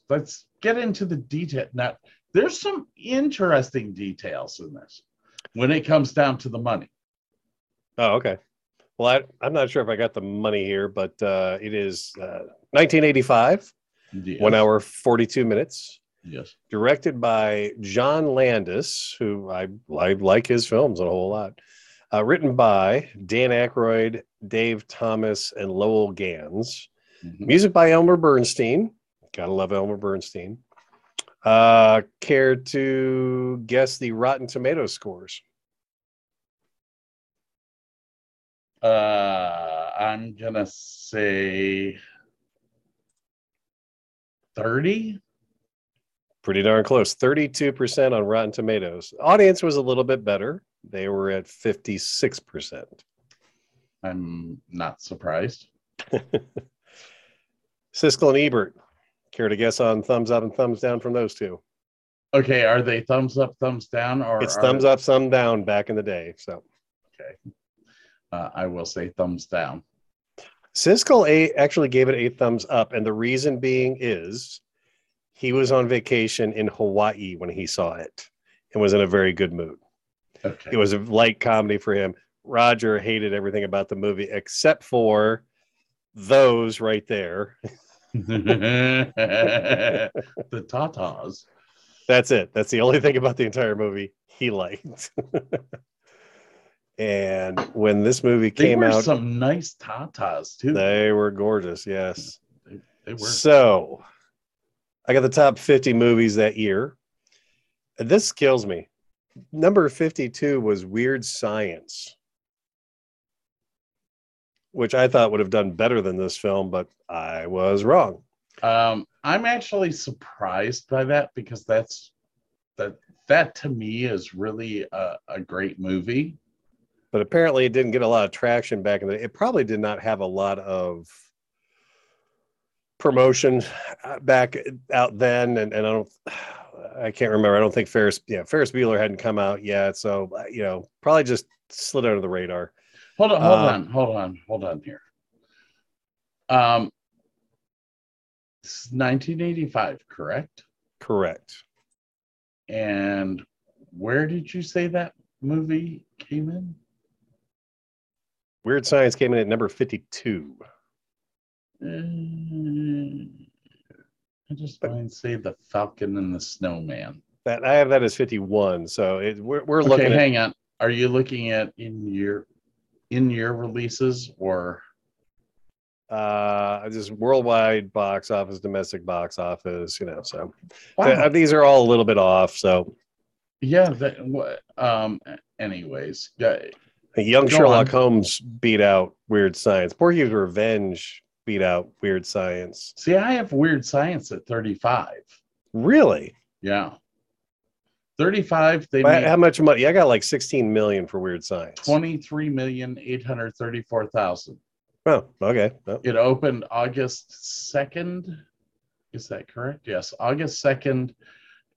get into the detail. Now, there's some interesting details in this when it comes down to the money. Oh, okay. Well, I'm not sure if I got the money here, but it is 1985, yes. 1 hour, 42 minutes. Yes. Directed by John Landis, who I like his films a whole lot. Written by Dan Aykroyd, Dave Thomas, and Lowell Gans. Mm-hmm. Music by Elmer Bernstein. Gotta love Elmer Bernstein. Care to guess the Rotten Tomatoes scores? I'm gonna say 30. Pretty darn close. 32% on Rotten Tomatoes. Audience was a little bit better. They were at 56%. I'm not surprised. Siskel and Ebert. Care to guess on thumbs up and thumbs down from those two? Okay, are they thumbs up, thumbs down, or it's thumbs up, thumbs down back in the day? So, okay. I will say thumbs down. Siskel actually gave it a thumbs up. And the reason being is he was on vacation in Hawaii when he saw it and was in a very good mood. Okay. It was a light comedy for him. Roger hated everything about the movie except for those right there. The tatas. That's it. That's the only thing about the entire movie he liked. And when this movie came out, some nice tatas too. They were gorgeous. Yes, they were. So I got the top 50 movies that year. This kills me. Number 52 was Weird Science, which I thought would have done better than this film, but I was wrong. I'm actually surprised by that, because that to me is really a great movie. But apparently it didn't get a lot of traction back in the day. It probably did not have a lot of promotion back out then. And I can't remember. I don't think Ferris Bueller hadn't come out yet. So, probably just slid under the radar. Hold on here. It's 1985, correct? Correct. And where did you say that movie came in? Weird Science came in at number 52. I just might say The Falcon and the Snowman. That I have that as 51. So we're looking. Okay, hang on. Are you looking at in-year releases or? Just worldwide box office, domestic box office. So wow. These are all a little bit off. So. Yeah. Anyways, young Sherlock Holmes beat out Weird Science. Porky's Revenge beat out Weird Science. See, I have Weird Science at 35. Really? Yeah. 35. How much money? I got like $16 million for Weird Science. $23,834,000. Oh, okay. Oh. It opened August 2nd. Is that correct? Yes, August 2nd,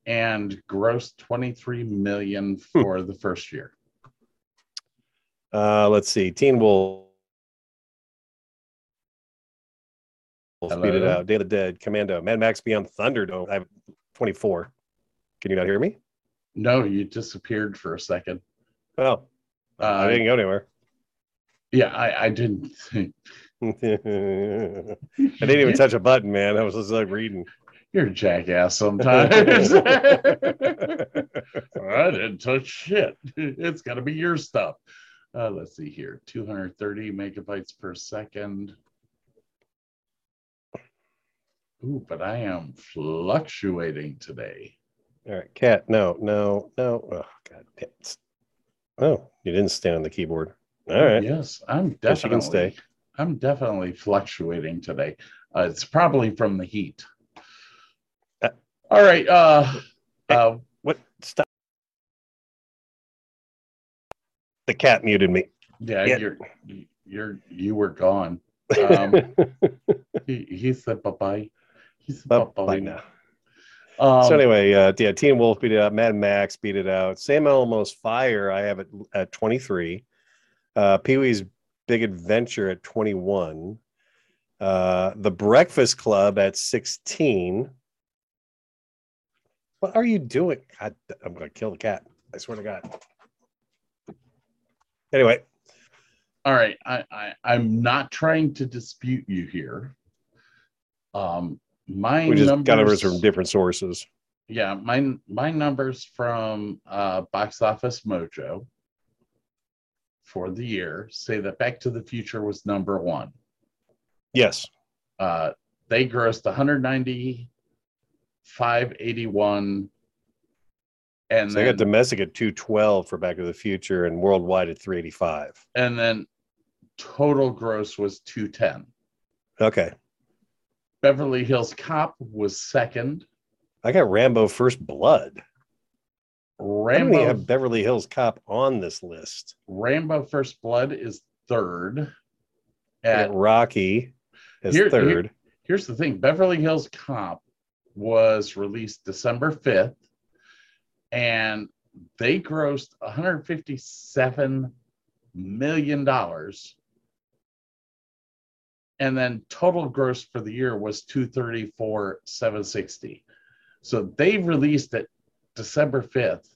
and grossed $23 million for the first year. Let's see. Teen Wolf beat it out. Day of the Dead, Commando, Mad Max Beyond Thunderdome. I have 24. Can you not hear me? No, you disappeared for a second. Oh, I didn't go anywhere. Yeah, I didn't. I didn't even touch a button, man. I was just like reading. You're a jackass sometimes. I didn't touch shit. It's got to be your stuff. Let's see here. 230 megabytes per second. Ooh, but I am fluctuating today. All right, Cat. No. Oh, God. Oh, you didn't stand on the keyboard. All right. Yes, I'm definitely fluctuating today. It's probably from the heat. All right. What? Stop. The cat muted me. Yeah, yeah. You were gone. He said bye-bye. He's bye-bye now. So anyway, yeah, Teen Wolf beat it out. Mad Max beat it out. St. Elmo's Fire, I have it at 23. Pee Wee's Big Adventure at 21. The Breakfast Club at 16. What are you doing? I'm going to kill the cat. I swear to God. Anyway. All right. I'm not trying to dispute you here. We just got numbers from different sources. Yeah. My numbers from Box Office Mojo for the year say that Back to the Future was number one. Yes. They grossed 190,581, and so they got domestic at 212 for Back to the Future, and worldwide at 385, and then total gross was 210. Okay. Beverly Hills Cop was second. I got Rambo: First Blood. Rambo. I have Beverly Hills Cop on this list. Rambo: First Blood is third. And Rocky is third. Here's the thing: Beverly Hills Cop was released December 5th, and they grossed $157 million. And then total gross for the year was $234,760. So they released it December 5th,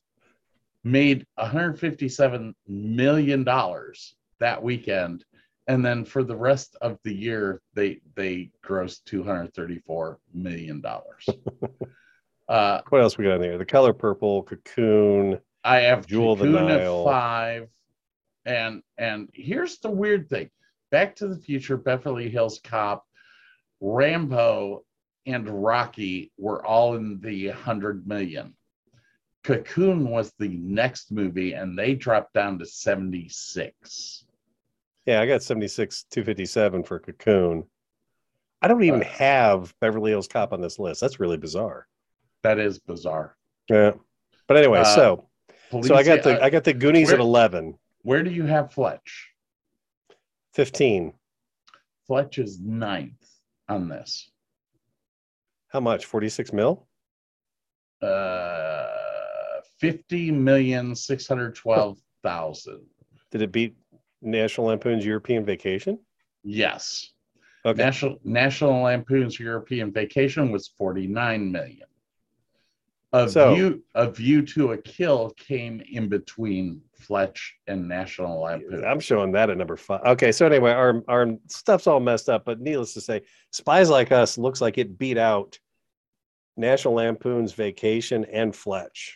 made $157 million that weekend. And then for the rest of the year, they grossed $234 million. What else we got in there? The Color Purple, Cocoon. I have Jewel Cocoon of the Nile at 5. And here's the weird thing. Back to the Future, Beverly Hills Cop, Rambo, and Rocky were all in the 100 million. Cocoon was the next movie, and they dropped down to 76. Yeah, I got 76, 257 for Cocoon. I don't even have Beverly Hills Cop on this list. That's really bizarre. That is bizarre. Yeah, but anyway, so I got the Goonies at 11. Where do you have Fletch? 15. Fletch is 9th on this. How much? 46 mil. 50,612,000. Did it beat National Lampoon's European Vacation? Yes. Okay. National Lampoon's European Vacation was 49 million. A View to a Kill came in between Fletch and National Lampoon. I'm showing that at number 5. Okay, so anyway, our stuff's all messed up, but needless to say, Spies Like Us looks like it beat out National Lampoon's Vacation and Fletch.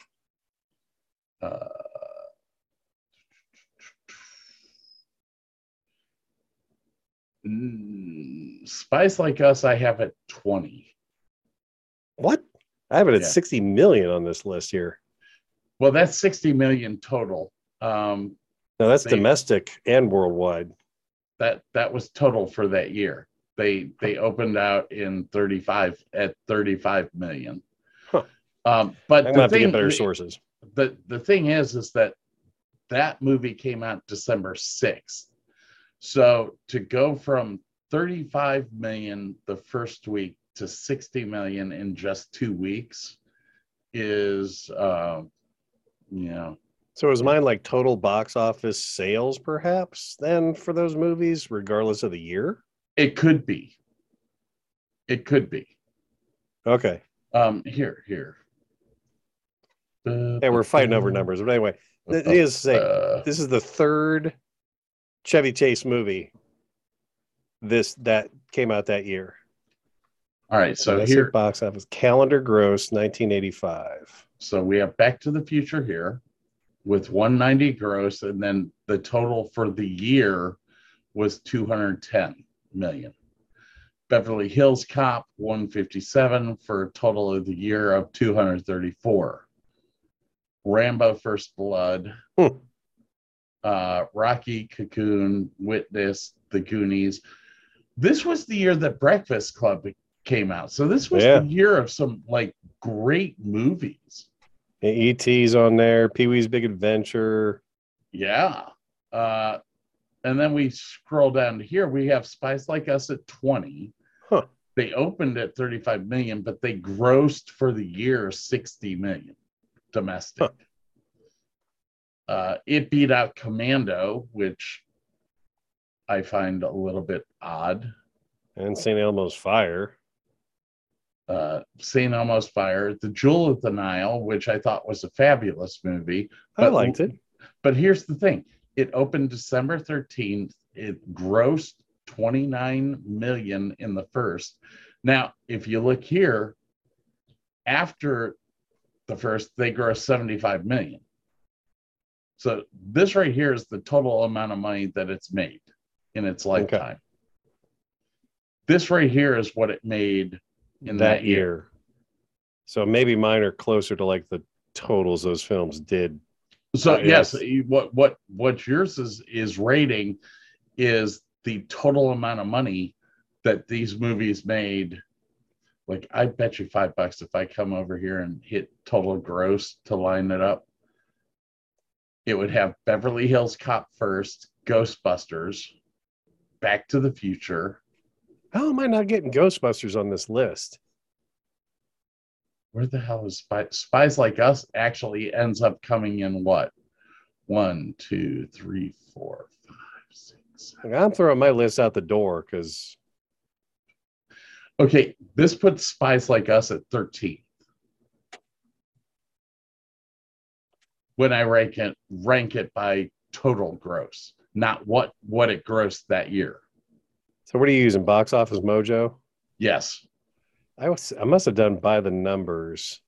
Spies Like Us, I have at 20. What? I have it at 60 million on this list here. Well, that's 60 million total. No, that's domestic and worldwide. That was total for that year. They opened out at 35 million. Huh. But I'm going to get better sources. The thing is that that movie came out December 6th. So to go from 35 million the first week to 60 million in just 2 weeks is, So is mine like total box office sales, perhaps, then, for those movies, regardless of the year? It could be. It could be. Okay. Here. And we're fighting over numbers. But anyway, needless to say, this is the third Chevy Chase movie that came out that year. All right, so here, box office calendar gross 1985. So we have Back to the Future here with 190 gross, and then the total for the year was 210 million. Beverly Hills Cop 157 for a total of the year of 234. Rambo First Blood, Rocky, Cocoon, Witness, The Goonies. This was the year that Breakfast Club came out. So this was the year of some great movies. E.T.'s on there, Pee Wee's Big Adventure. Yeah. And then we scroll down to here. We have Spies Like Us at 20. Huh. They opened at 35 million, but they grossed for the year 60 million domestic. Huh. It beat out Commando, which I find a little bit odd. And St. Elmo's Fire. St. Elmo's Fire, The Jewel of the Nile, which I thought was a fabulous movie. I liked it. But here's the thing. It opened December 13th. It grossed 29 million in the first. Now, if you look here, after the first, they grossed 75 million. So this right here is the total amount of money that it's made in its lifetime. Okay. This right here is what it made in that year. So maybe mine are closer to the totals those films did. So yes, what yours is rating is the total amount of money that these movies made. I bet you $5 if I come over here and hit total gross to line it up. It would have Beverly Hills Cop first, Ghostbusters, Back to the Future. How am I not getting Ghostbusters on this list? Where the hell is Spies Like Us actually ends up coming in what? 1, 2, 3, 4, 5, 6, 7. I'm throwing my list out the door because... Okay, this puts Spies Like Us at 13th. When I rank it by total gross, not what it grossed that year. So what are you using, Box Office Mojo? Yes. I must have done by the numbers.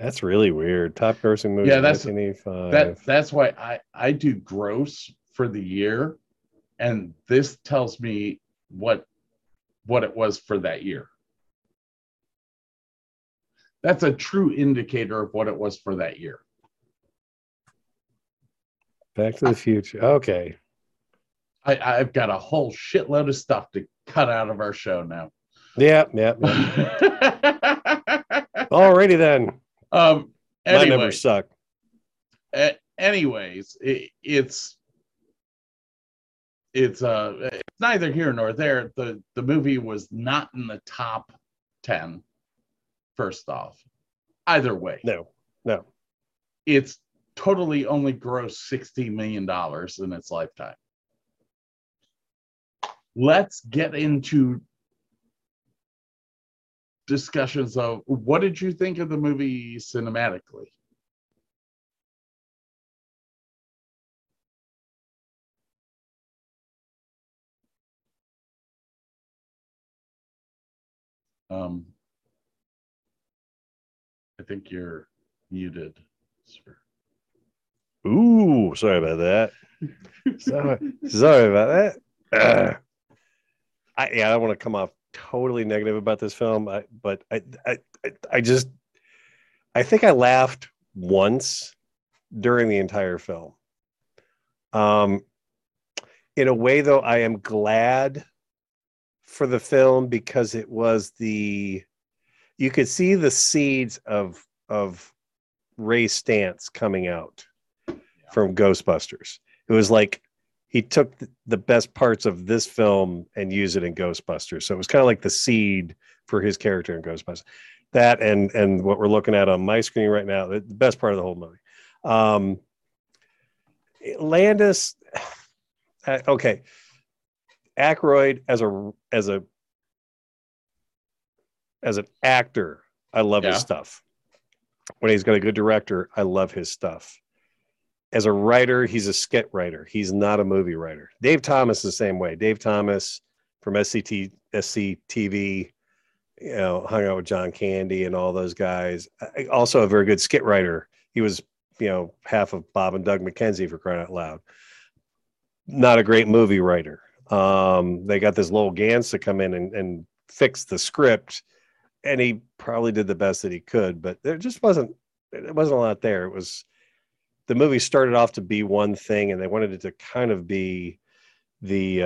That's really weird. Top grossing movie. Yeah, that's why I do gross for the year, and this tells me what what it was for that year. That's a true indicator of what it was for that year. Back to the Future. Okay. I've got a whole shitload of stuff to cut out of our show now. Yeah. Alrighty then. Anyway, my numbers suck. Anyways, it's neither here nor there. The movie was not in the top 10. First off, either way, no. It's totally only grossed $60 million in its lifetime. Let's get into discussions of what did you think of the movie cinematically? I think you're muted, sir. Ooh, sorry about that. sorry about that. I don't want to come off totally negative about this film, but I think I laughed once during the entire film. In a way, though, I am glad for the film because it was you could see the seeds of Ray's stance coming out from Ghostbusters. It was like he took the best parts of this film and used it in Ghostbusters. So it was kind of like the seed for his character in Ghostbusters. That and what we're looking at on my screen right now, the best part of the whole movie. Landis, okay. Aykroyd as an actor, I love his stuff. When he's got a good director, I love his stuff. As a writer, he's a skit writer. He's not a movie writer. Dave Thomas the same way. Dave Thomas from SCTV, hung out with John Candy and all those guys. Also a very good skit writer. He was, half of Bob and Doug McKenzie for crying out loud. Not a great movie writer. They got this Lowell Gans to come in and fix the script. And he probably did the best that he could, but it wasn't a lot there. It was, the movie started off to be one thing and they wanted it to kind of be the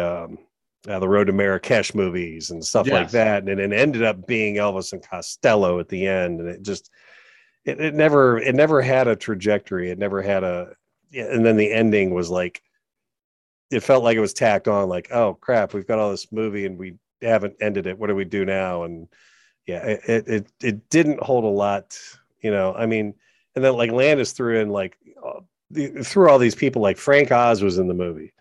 Road to Marrakesh movies and stuff like that. And it ended up being Elvis and Costello at the end. And it just, it never had a trajectory. It never had and then the ending was like, it felt like it was tacked on like, oh crap, we've got all this movie and we haven't ended it. What do we do now? And yeah, it didn't hold a lot, I mean, and then like Landis threw in threw all these people, like Frank Oz was in the movie,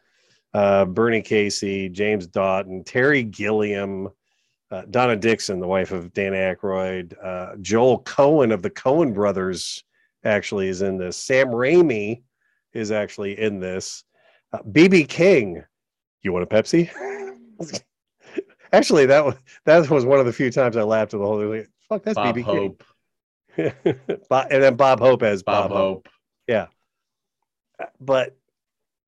Bernie Casey, James Doughton, Terry Gilliam, Donna Dixon, the wife of Dan Aykroyd, Joel Coen of the Coen brothers actually is in this. Sam Raimi is actually in this. BB King, you want a Pepsi? Actually, that was one of the few times I laughed at the whole thing. Fuck, that's BB King. And then Bob Hope as Bob Hope. Yeah. But,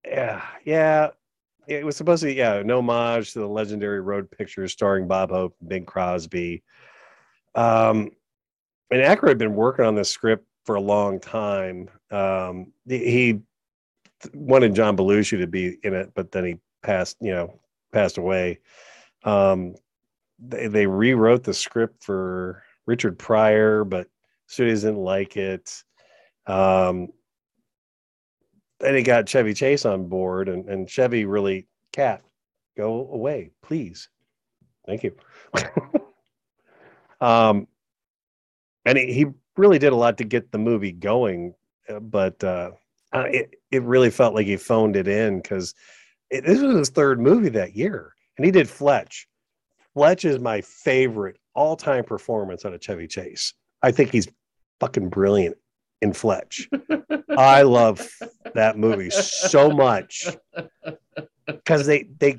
yeah. It was supposed to be, an homage to the legendary Road Pictures starring Bob Hope and Bing Crosby. And Aykroyd had been working on this script for a long time. He wanted John Belushi to be in it, but then he passed away. They rewrote the script for Richard Pryor, but studios didn't like it. Then he got Chevy Chase on board, and Chevy really, Cat, go away, please. Thank you. And he really did a lot to get the movie going, but it really felt like he phoned it in because this was his third movie that year. And he did Fletch. Fletch is my favorite all-time performance out of Chevy Chase. I think he's fucking brilliant in Fletch. I love that movie so much because the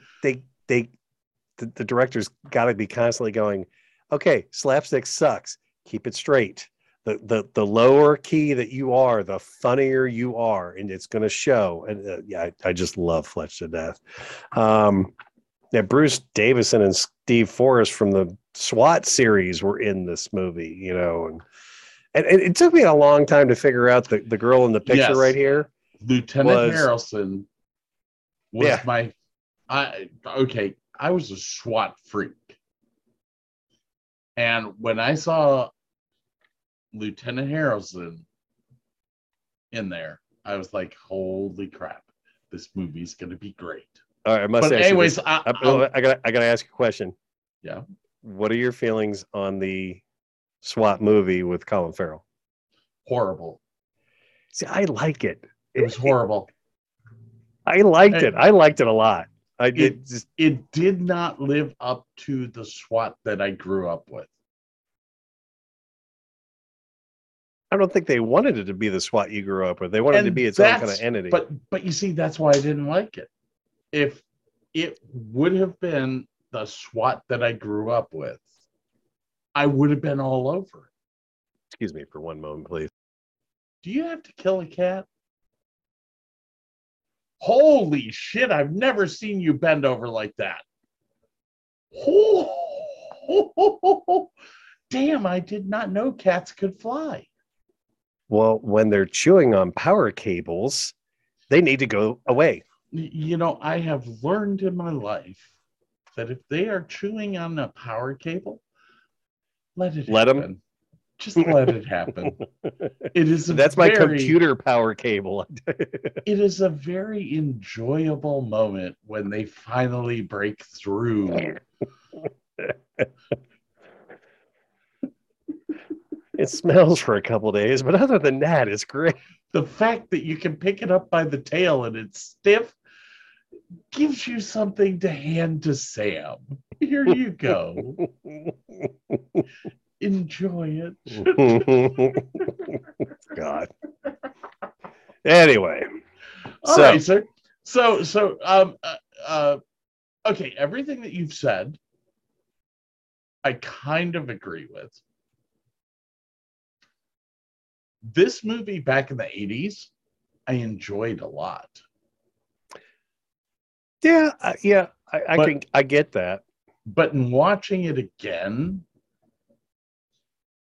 director's got to be constantly going, okay, slapstick sucks. Keep it straight. The lower key that you are, the funnier you are, and it's going to show. And I just love Fletch to death. Yeah, Bruce Davison and Steve Forrest from the SWAT series were in this movie, you know, and it took me a long time to figure out the girl in the picture yes. right here. Lieutenant Harrelson was yeah. I was a SWAT freak. And when I saw Lieutenant Harrelson in there, I was like, holy crap, this movie's going to be great. All right, I gotta ask you a question. Yeah. What are your feelings on the SWAT movie with Colin Farrell? Horrible. See, I like it. It was horrible. I liked it. I liked it a lot. It did not live up to the SWAT that I grew up with. I don't think they wanted it to be the SWAT you grew up with. They wanted it to be its own kind of entity. But you see, that's why I didn't like it. If it would have been the SWAT that I grew up with, I would have been all over it. Excuse me for one moment, please. Do you have to kill a cat? Holy shit, I've never seen you bend over like that. Oh, damn, I did not know cats could fly. Well, when they're chewing on power cables, they need to go away. You know, I have learned in my life that if they are chewing on a power cable, let it happen. Just let it happen. That's my computer power cable. It is a very enjoyable moment when they finally break through. It smells for a couple days, but other than that, it's great. The fact that you can pick it up by the tail and it's stiff gives you something to hand to Sam. Here you go. Enjoy it. God. Anyway. All right, sir. So, everything that you've said, I kind of agree with. This movie back in the 80s, I enjoyed a lot. Yeah, I get that. But in watching it again,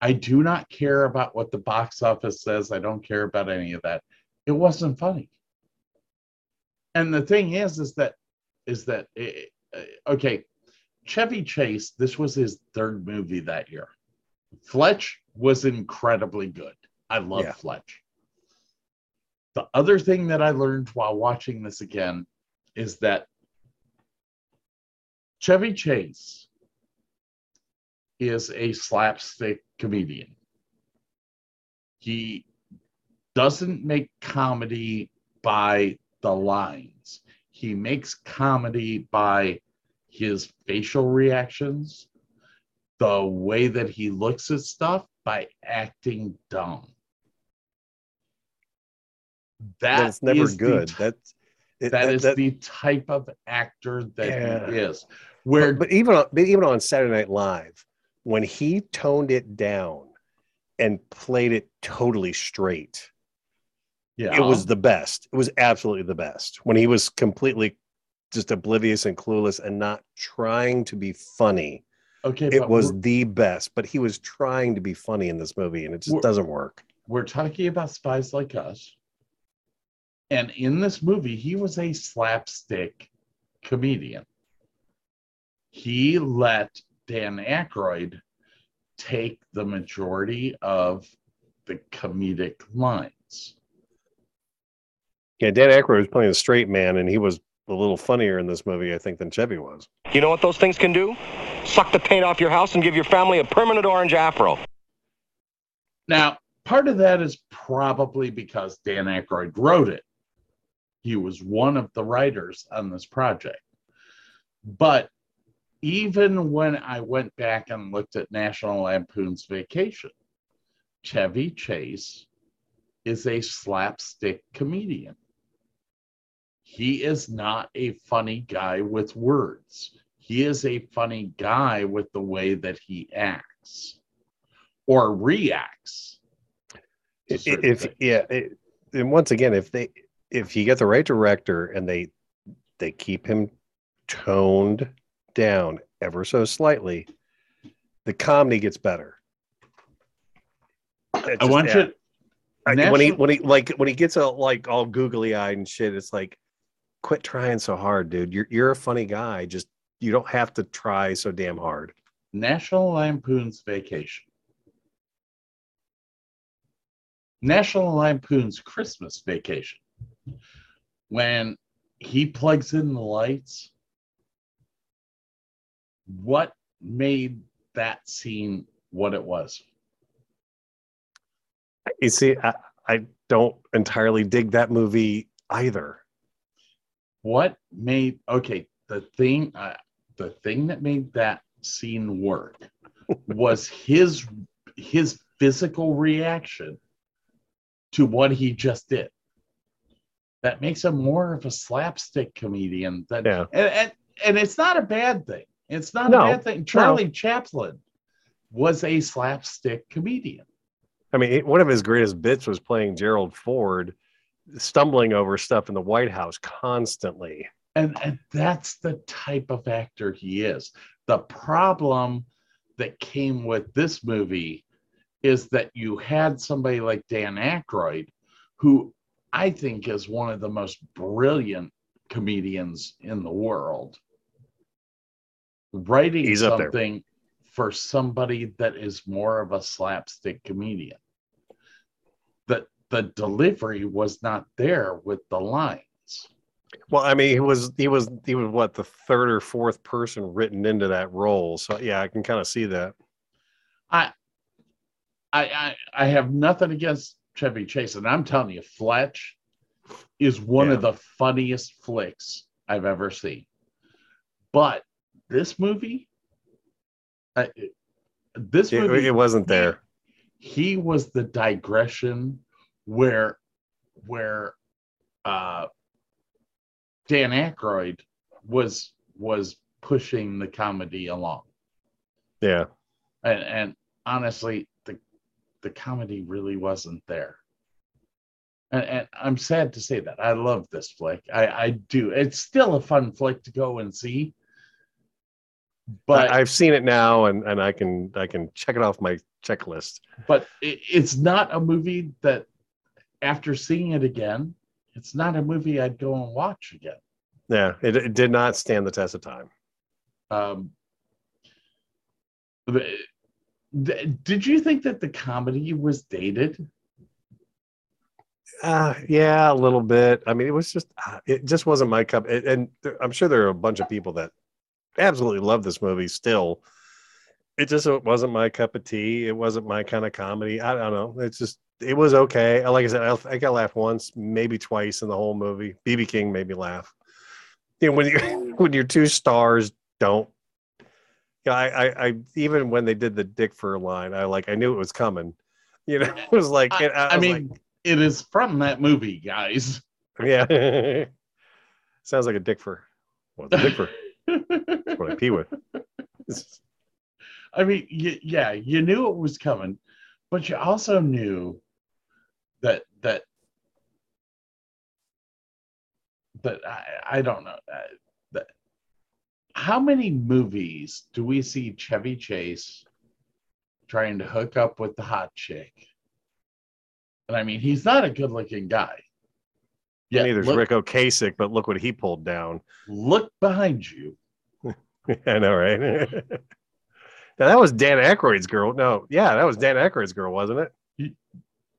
I do not care about what the box office says. I don't care about any of that. It wasn't funny. And the thing is that Chevy Chase, this was his third movie that year. Fletch was incredibly good. I love Fletch. The other thing that I learned while watching this again is that Chevy Chase is a slapstick comedian. He doesn't make comedy by the lines. He makes comedy by his facial reactions, the way that he looks at stuff, by acting dumb. That's never good. That is the type of actor that he is. Where, but even on Saturday Night Live, when he toned it down and played it totally straight, it was the best. It was absolutely the best. When he was completely just oblivious and clueless and not trying to be funny, it was the best. But he was trying to be funny in this movie, and it just doesn't work. We're talking about Spies Like Us. And in this movie, he was a slapstick comedian. He let Dan Aykroyd take the majority of the comedic lines. Yeah, Dan Aykroyd was playing a straight man, and he was a little funnier in this movie, I think, than Chevy was. You know what those things can do? Suck the paint off your house and give your family a permanent orange afro. Now, part of that is probably because Dan Aykroyd wrote it. He was one of the writers on this project. But even when I went back and looked at National Lampoon's Vacation, Chevy Chase is a slapstick comedian. He is not a funny guy with words. He is a funny guy with the way that he acts or reacts. And once again, if you get the right director and they keep him toned down ever so slightly, the comedy gets better. Just, I want you. National... When he gets a, like all googly eyed and shit, it's like, quit trying so hard, dude. You're a funny guy. Just you don't have to try so damn hard. National Lampoon's Vacation. National Lampoon's Christmas Vacation. When he plugs in the lights, what made that scene what it was? You see, I don't entirely dig that movie either. What made, okay, the thing that made that scene work was his physical reaction to what he just did. That makes him more of a slapstick comedian than, yeah. and it's not a bad thing. It's not a bad thing. Charlie Chaplin was a slapstick comedian. I mean, one of his greatest bits was playing Gerald Ford, stumbling over stuff in the White House constantly. And that's the type of actor he is. The problem that came with this movie is that you had somebody like Dan Aykroyd, who I think is one of the most brilliant comedians in the world, writing something for somebody that is more of a slapstick comedian. The delivery was not there with the lines. Well, I mean, he was what, the third or fourth person written into that role. So yeah, I can kind of see that. I have nothing against Chevy Chase, and I'm telling you, Fletch is one of the funniest flicks I've ever seen. But this movie, it wasn't there. He was the digression where Dan Aykroyd was pushing the comedy along. Yeah, and honestly, the comedy really wasn't there. And I'm sad to say that. I love this flick. I do. It's still a fun flick to go and see. But I've seen it now, and I can check it off my checklist. But it's not a movie that, after seeing it again, it's not a movie I'd go and watch again. Yeah, it did not stand the test of time. Did you think that the comedy was dated? Yeah, a little bit. I mean, it just wasn't my cup. I'm sure there are a bunch of people that absolutely love this movie still. It just wasn't my cup of tea. It wasn't my kind of comedy. I don't know. It's just, it was okay. Like I said, I got laughed once, maybe twice in the whole movie. BB King made me laugh. You know, when your two stars don't. Yeah, I even when they did the Dick Fur line, I knew it was coming. You know, it was like I mean, it is from that movie, guys. Yeah, sounds like a Dick Fur. Well, the Dick Fur. That's what I pee with. I mean, yeah, you knew it was coming, but you also knew that I don't know that. How many movies do we see Chevy Chase trying to hook up with the hot chick? And I mean, he's not a good-looking guy. Yeah, neither's Rick Ocasek, but look what he pulled down. Look behind you. I know, right? Now, that was Dan Aykroyd's girl. No, yeah, that was Dan Aykroyd's girl, wasn't it?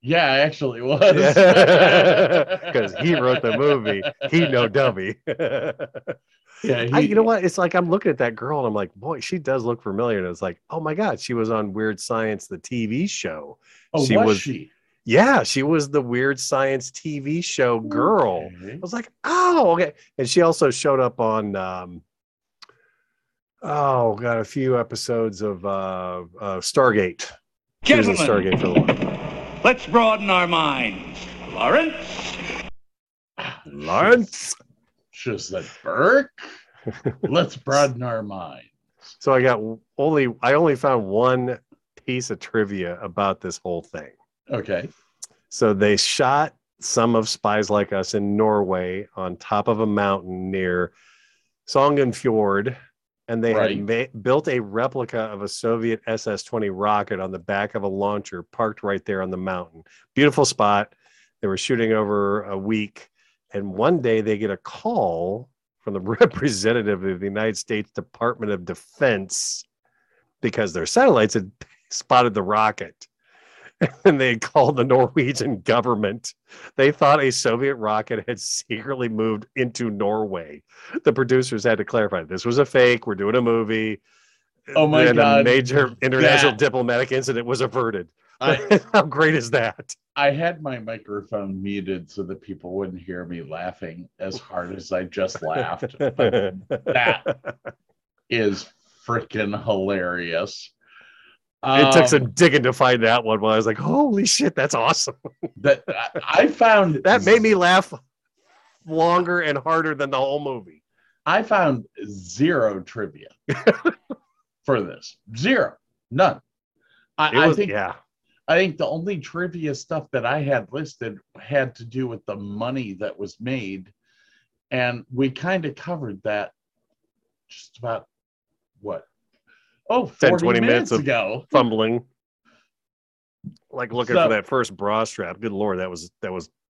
Yeah, actually it was. Because he wrote the movie. He no dummy. Yeah, you know what? It's like I'm looking at that girl and I'm like, boy, she does look familiar. And it's like, oh my God, she was on Weird Science, the TV show. Oh, was she? Yeah, she was the Weird Science TV show girl. Okay. I was like, oh, okay. And she also showed up on, a few episodes of Stargate. Gentlemen, she was in Stargate for a while. Let's broaden our minds. Lawrence. Just like Burke. Let's broaden our minds. So I only found one piece of trivia about this whole thing. Okay. So they shot some of Spies Like Us in Norway on top of a mountain near Sognefjord, and they had built a replica of a Soviet SS-20 rocket on the back of a launcher parked right there on the mountain. Beautiful spot. They were shooting over a week, and one day they get a call from the representative of the United States Department of Defense because their satellites had spotted the rocket. And they called the Norwegian government. They thought a Soviet rocket had secretly moved into Norway. The producers had to clarify, this was a fake. We're doing a movie. Oh my God. A major international diplomatic incident was averted. How great is that? I had my microphone muted so that people wouldn't hear me laughing as hard as I just laughed. But that is freaking hilarious. It took some digging to find that one. While I was like, "Holy shit, that's awesome!" That I found that made me laugh longer and harder than the whole movie. I found zero trivia for this. Zero, none. I think the only trivia stuff that I had listed had to do with the money that was made, and we kind of covered that. Just about 10-20 minutes ago. Fumbling. Like looking for that first bra strap. Good Lord, that was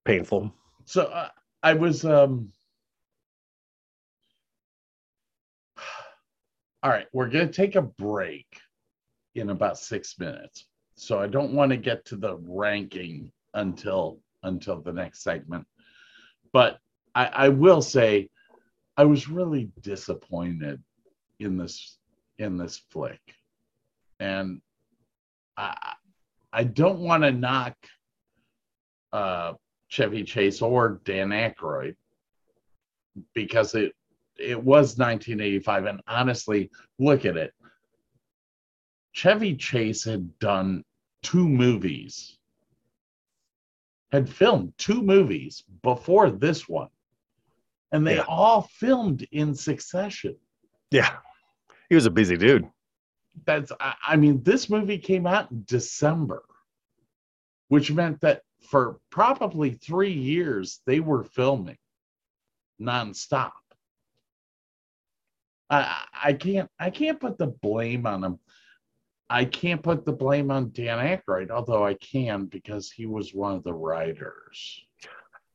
painful. So I was... All right, we're going to take a break in about 6 minutes. So I don't want to get to the ranking until the next segment. But I will say I was really disappointed in this flick, and I don't want to knock Chevy Chase or Dan Aykroyd, because it was 1985, and honestly, look at it, Chevy Chase had done 2 movies, had filmed 2 movies before this one, and they all filmed in succession. Yeah. He was a busy dude. This movie came out in December, which meant that for probably 3 years, they were filming nonstop. I can't put the blame on him. I can't put the blame on Dan Aykroyd, although I can, because he was one of the writers.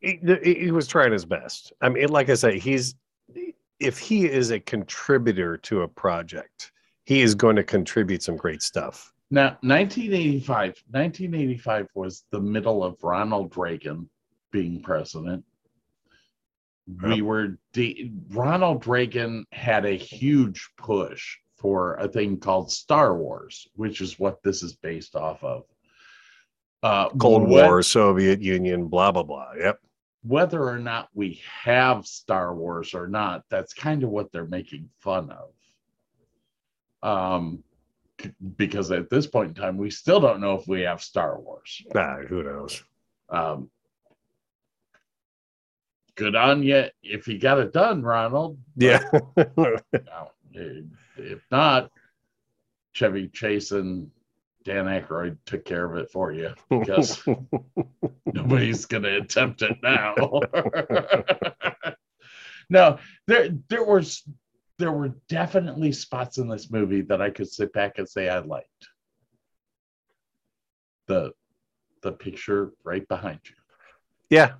He was trying his best. I mean, like I say, if he is a contributor to a project, he is going to contribute some great stuff. Now, 1985 was the middle of Ronald Reagan being president. Ronald Reagan had a huge push for a thing called Star Wars, which is what this is based off of. Cold War, Soviet Union, blah, blah, blah. Yep. Whether or not we have Star Wars or not, that's kind of what they're making fun of. Because at this point in time, we still don't know if we have Star Wars. Nah, who knows? Good on you if you got it done, Ronald. Yeah. If not, Chevy Chase and Dan Aykroyd took care of it for you, because nobody's going to attempt it now. No, there were definitely spots in this movie that I could sit back and say I liked. The picture right behind you. Yeah.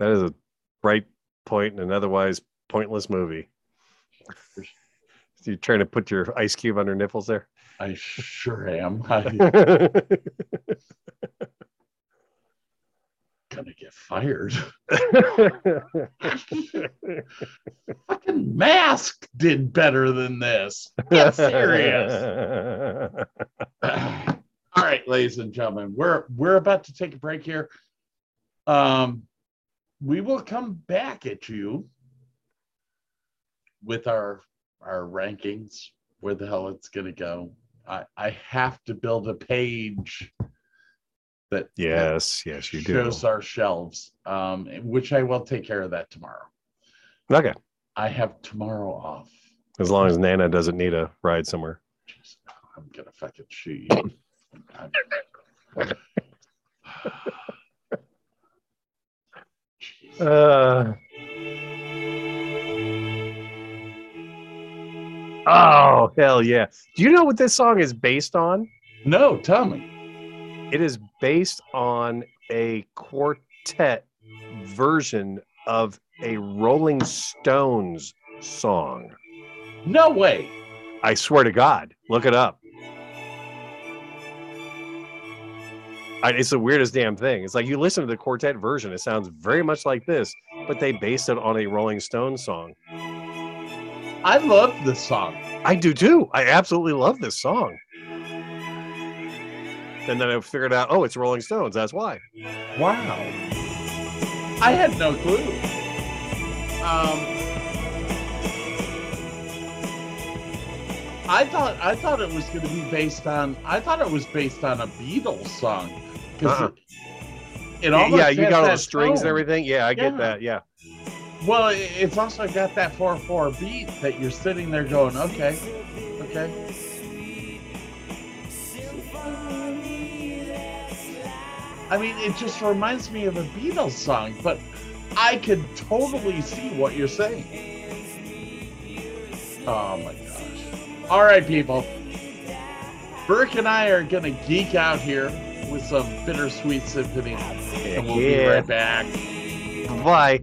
That is a bright point in an otherwise pointless movie. You're trying to put your ice cube on her nipples there? I sure am. I'm gonna get fired. Fucking Mask did better than this. Get serious. All right, ladies and gentlemen, we're about to take a break here. We will come back at you with our rankings, where the hell it's gonna go. I have to build a page that you shows do. Our shelves, which I will take care of that tomorrow. Okay. I have tomorrow off. As long as Nana doesn't need a ride somewhere. Jeez, I'm gonna fucking shoot you. Hell yeah. Do you know what this song is based on? No, tell me. It is based on a quartet version of a Rolling Stones song. No way. I swear to God. Look it up. It's the weirdest damn thing. It's like you listen to the quartet version. It sounds very much like this, but they based it on a Rolling Stones song. I love this song. I do too. I absolutely love this song. And then I figured out, oh, it's Rolling Stones. That's why. Wow. I had no clue. I thought it was going to be based on. I thought it was based on a Beatles song. Yeah, you got all the strings and everything. Yeah, I get that. Yeah. Well, it's also got that 4/4 beat that you're sitting there going, okay. I mean, it just reminds me of a Beatles song, but I could totally see what you're saying. Oh my gosh! All right, people. Burke and I are gonna geek out here with some Bittersweet Symphony, and we'll be right back. Bye.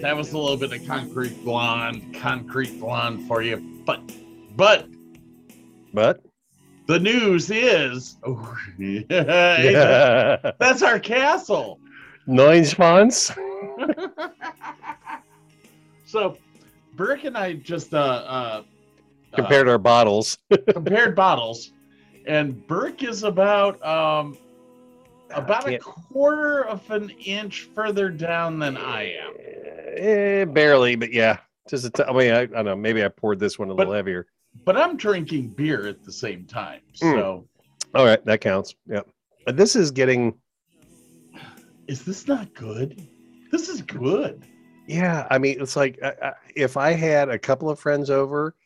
That was a little bit of Concrete Blonde for you, but the news is, oh, yeah. That's our castle. 9 months. So, Burke and I just compared our bottles. Compared bottles, and Burke is about a quarter of an inch further down than I am. Barely, but yeah. Just I don't know. Maybe I poured this one a little heavier. But I'm drinking beer at the same time, so. All right, that counts. Yeah. This is getting. Is this not good? This is good. Yeah, I mean, it's like if I had a couple of friends over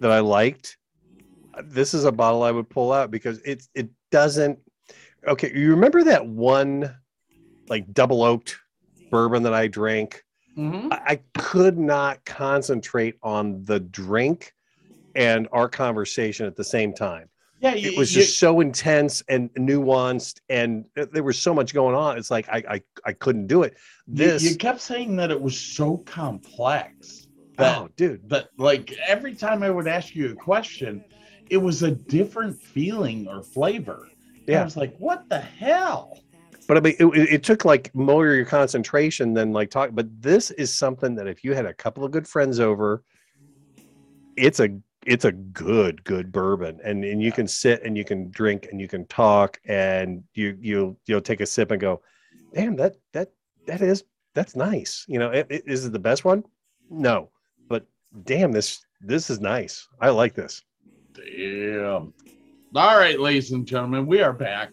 that I liked, this is a bottle I would pull out because it doesn't. Okay, you remember that one, like double oaked bourbon that I drank? Mm-hmm. I could not concentrate on the drink and our conversation at the same time. Yeah, it was just so intense and nuanced, and there was so much going on. It's like I couldn't do it. This you kept saying that it was so complex. That, oh, dude! But like every time I would ask you a question, it was a different feeling or flavor. Yeah, and I was like, what the hell? But I mean, it took like more your concentration than like talk. But this is something that if you had a couple of good friends over, it's a good bourbon, and you can sit and you can drink and you can talk, and you'll take a sip and go, damn, that's nice. You know, is it the best one? No, but damn, this is nice. I like this. Damn. All right, ladies and gentlemen, we are back.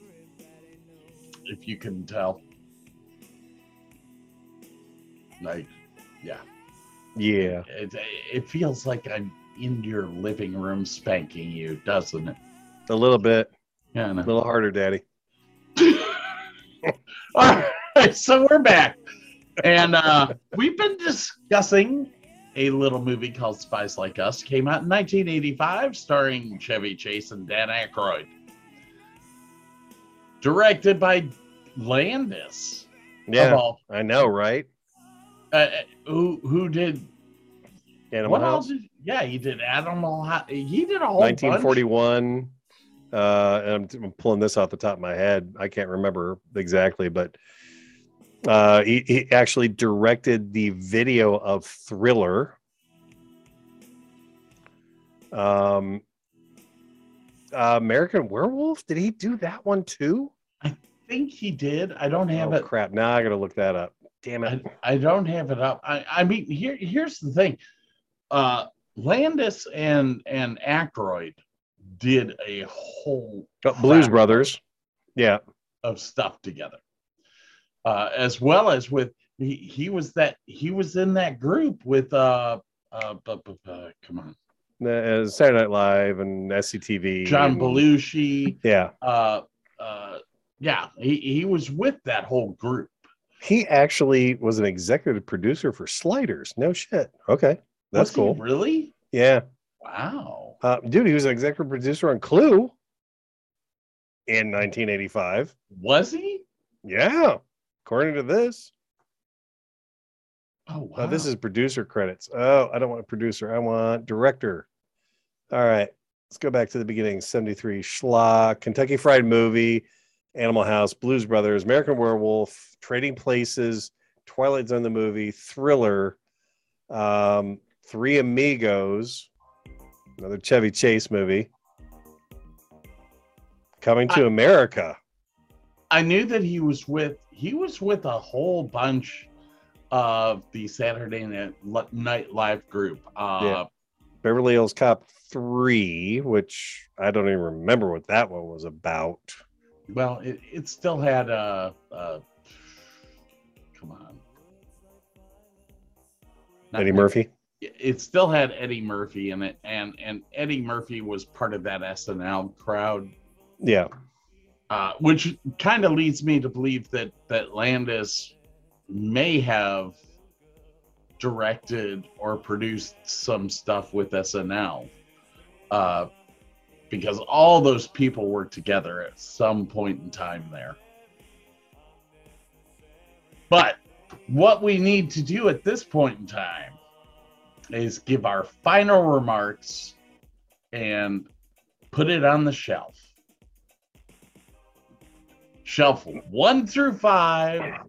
If you can tell, like, yeah, it feels like I'm in your living room spanking you, doesn't it? A little bit. Yeah, no. A little harder, Daddy. All right, so we're back, and we've been discussing a little movie called Spies Like Us. Came out in 1985, starring Chevy Chase and Dan Aykroyd. Directed by Landis. Yeah, I know, right? Who did Animal House? Yeah, he did Animal House. He did a whole 1941. Bunch. I'm pulling this off the top of my head. I can't remember exactly, but he actually directed the video of Thriller. American Werewolf? Did he do that one too? I think he did. I don't have it. Crap. Now I gotta look that up. Damn it. I don't have it up. I mean, here's the thing. Landis and Aykroyd did a whole Blues Brothers. Yeah. Of stuff together. As well as with he was in that group with come on. Saturday Night Live and SCTV. John Belushi. Yeah. Yeah, he was with that whole group. He actually was an executive producer for Sliders. No shit. Okay. That's cool. Really? Yeah. Wow. Dude, he was an executive producer on Clue in 1985. Was he? Yeah. According to this. Oh, wow. This is producer credits. Oh, I don't want a producer. I want director. All right. Let's go back to the beginning. 73, Schlock, Kentucky Fried Movie, Animal House, Blues Brothers, American Werewolf, Trading Places, Twilight Zone the movie, Thriller, Three Amigos, another Chevy Chase movie, Coming to America. I knew that he was with a whole bunch of the Saturday Night Live group. Yeah. Beverly Hills Cop 3, which I don't even remember what that one was about. Well, it still had come on. Eddie Murphy? It still had Eddie Murphy in it, and Eddie Murphy was part of that SNL crowd. Yeah. Which kind of leads me to believe that Landis may have directed or produced some stuff with SNL because all those people were together at some point in time there. But what we need to do at this point in time is give our final remarks and put it on the shelf. Shelf 1 through 5.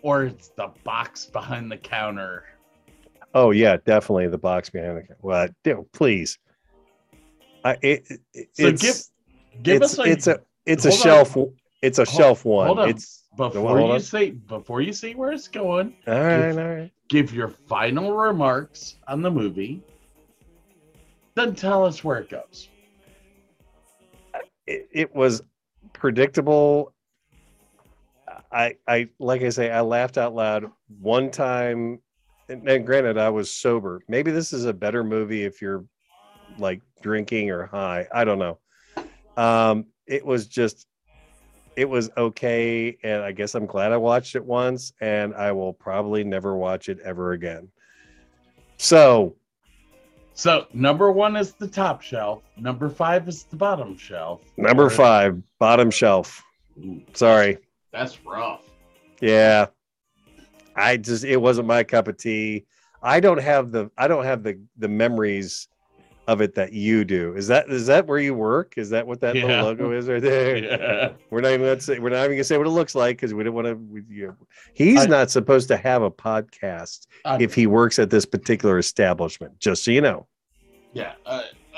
Or it's the box behind the counter. Oh yeah, definitely the box behind the counter. Well, dude, please. It's a shelf one. Hold on. Before you say where it's going. All right. Give your final remarks on the movie. Then tell us where it goes. It was predictable. I like I say, I laughed out loud one time, and granted, I was sober. Maybe this is a better movie if you're like drinking or high. I don't know. It was okay, and I guess I'm glad I watched it once, and I will probably never watch it ever again. So So number one is the top shelf. Number five is the bottom shelf. Number five, bottom shelf. Sorry. That's rough. Yeah. It wasn't my cup of tea. I don't have the memories of it that you do. Is that where you work? Is that what that little logo is right there? Yeah. We're not even gonna say what it looks like because we don't want to. He's not supposed to have a podcast if he works at this particular establishment. Just so you know. Yeah.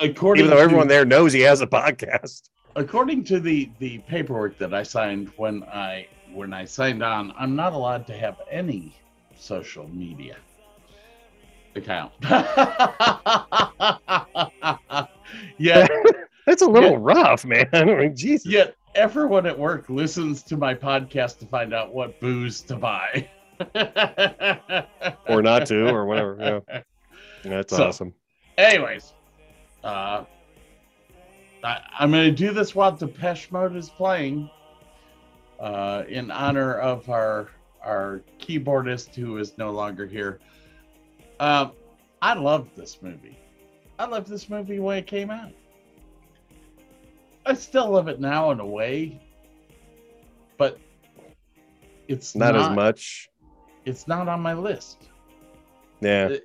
Even though everyone there knows he has a podcast. According to the paperwork that I signed when I signed on, I'm not allowed to have any social media account. Yeah, that's a little rough, man. I mean, Jesus. Yet everyone at work listens to my podcast to find out what booze to buy, or not to, or whatever. Yeah. That's awesome. Anyways, I'm going to do this while Depeche Mode is playing, in honor of our keyboardist who is no longer here. I loved this movie. I loved this movie when it came out. I still love it now in a way, but it's not as much. It's not on my list. Yeah.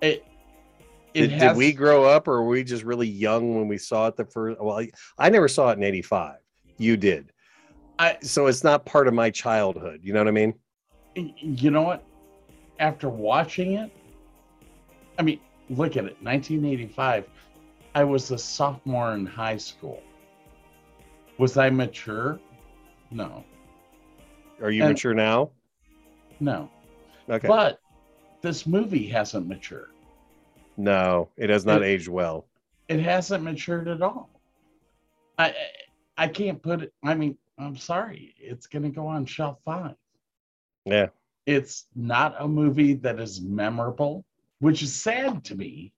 Did we grow up, or were we just really young when we saw it the first? Well, I never saw it in '85. You did. So it's not part of my childhood. You know what I mean? You know what? After watching it, I mean, look at it. 1985, I was a sophomore in high school. Was I mature? No. Are you mature now? No. Okay. But this movie hasn't matured. No, it has not aged well. It hasn't matured at all. I can't put it. I mean, I'm sorry. It's going to go on shelf five. Yeah. It's not a movie that is memorable, which is sad to me.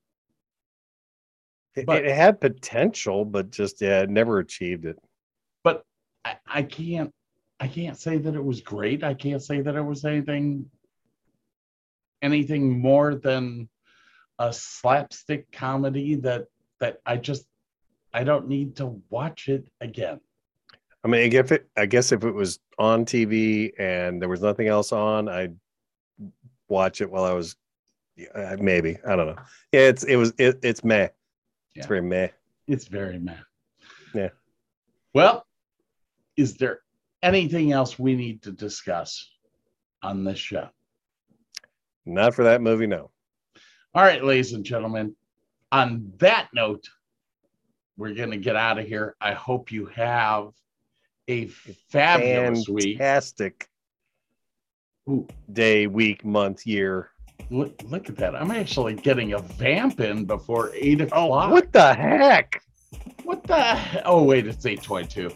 But it had potential, but just never achieved it. But I can't say that it was great. I can't say that it was anything more than a slapstick comedy that I don't need to watch it again. I mean, I guess if it was on TV and there was nothing else on, I'd watch it while I was maybe, I don't know. It's meh. Yeah. It's very meh. It's very meh. Yeah. Well, is there anything else we need to discuss on this show? Not for that movie, no. All right, ladies and gentlemen, on that note, we're going to get out of here. I hope you have a fabulous week. Fantastic day, week, month, year. Look at that. I'm actually getting a vamp in before 8 o'clock. What the heck? What the heck? Oh, wait, it's 8:22.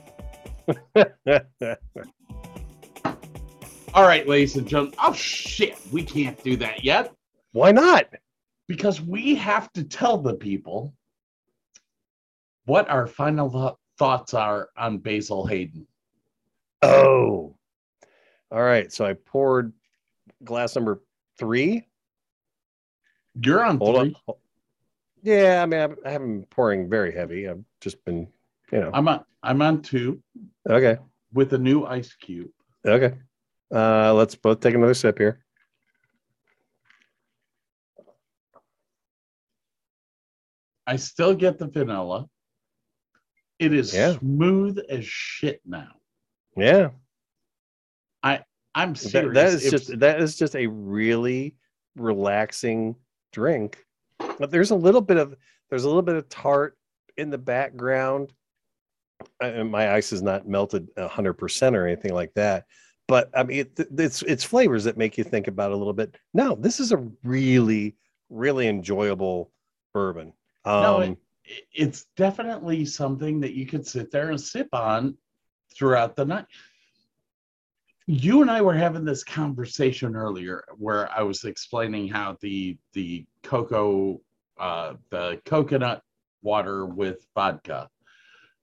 All right, ladies and gentlemen. Oh, shit. We can't do that yet. Why not? Because we have to tell the people what our final thoughts are on Basil Hayden. Oh. All right. So I poured glass number 3. You're on 3. On. Yeah. I mean, I haven't been pouring very heavy. I've just been, I'm on 2. Okay. With a new ice cube. Okay. Let's both take another sip here. I still get the vanilla. It is smooth as shit now. Yeah. I'm serious. That is just a really relaxing drink. But there's a little bit of tart in the background. And my ice is not melted 100% or anything like that. But I mean, it's flavors that make you think about it a little bit. No, this is a really, really enjoyable bourbon. No, it's definitely something that you could sit there and sip on throughout the night. You and I were having this conversation earlier where I was explaining how the cocoa, the coconut water with vodka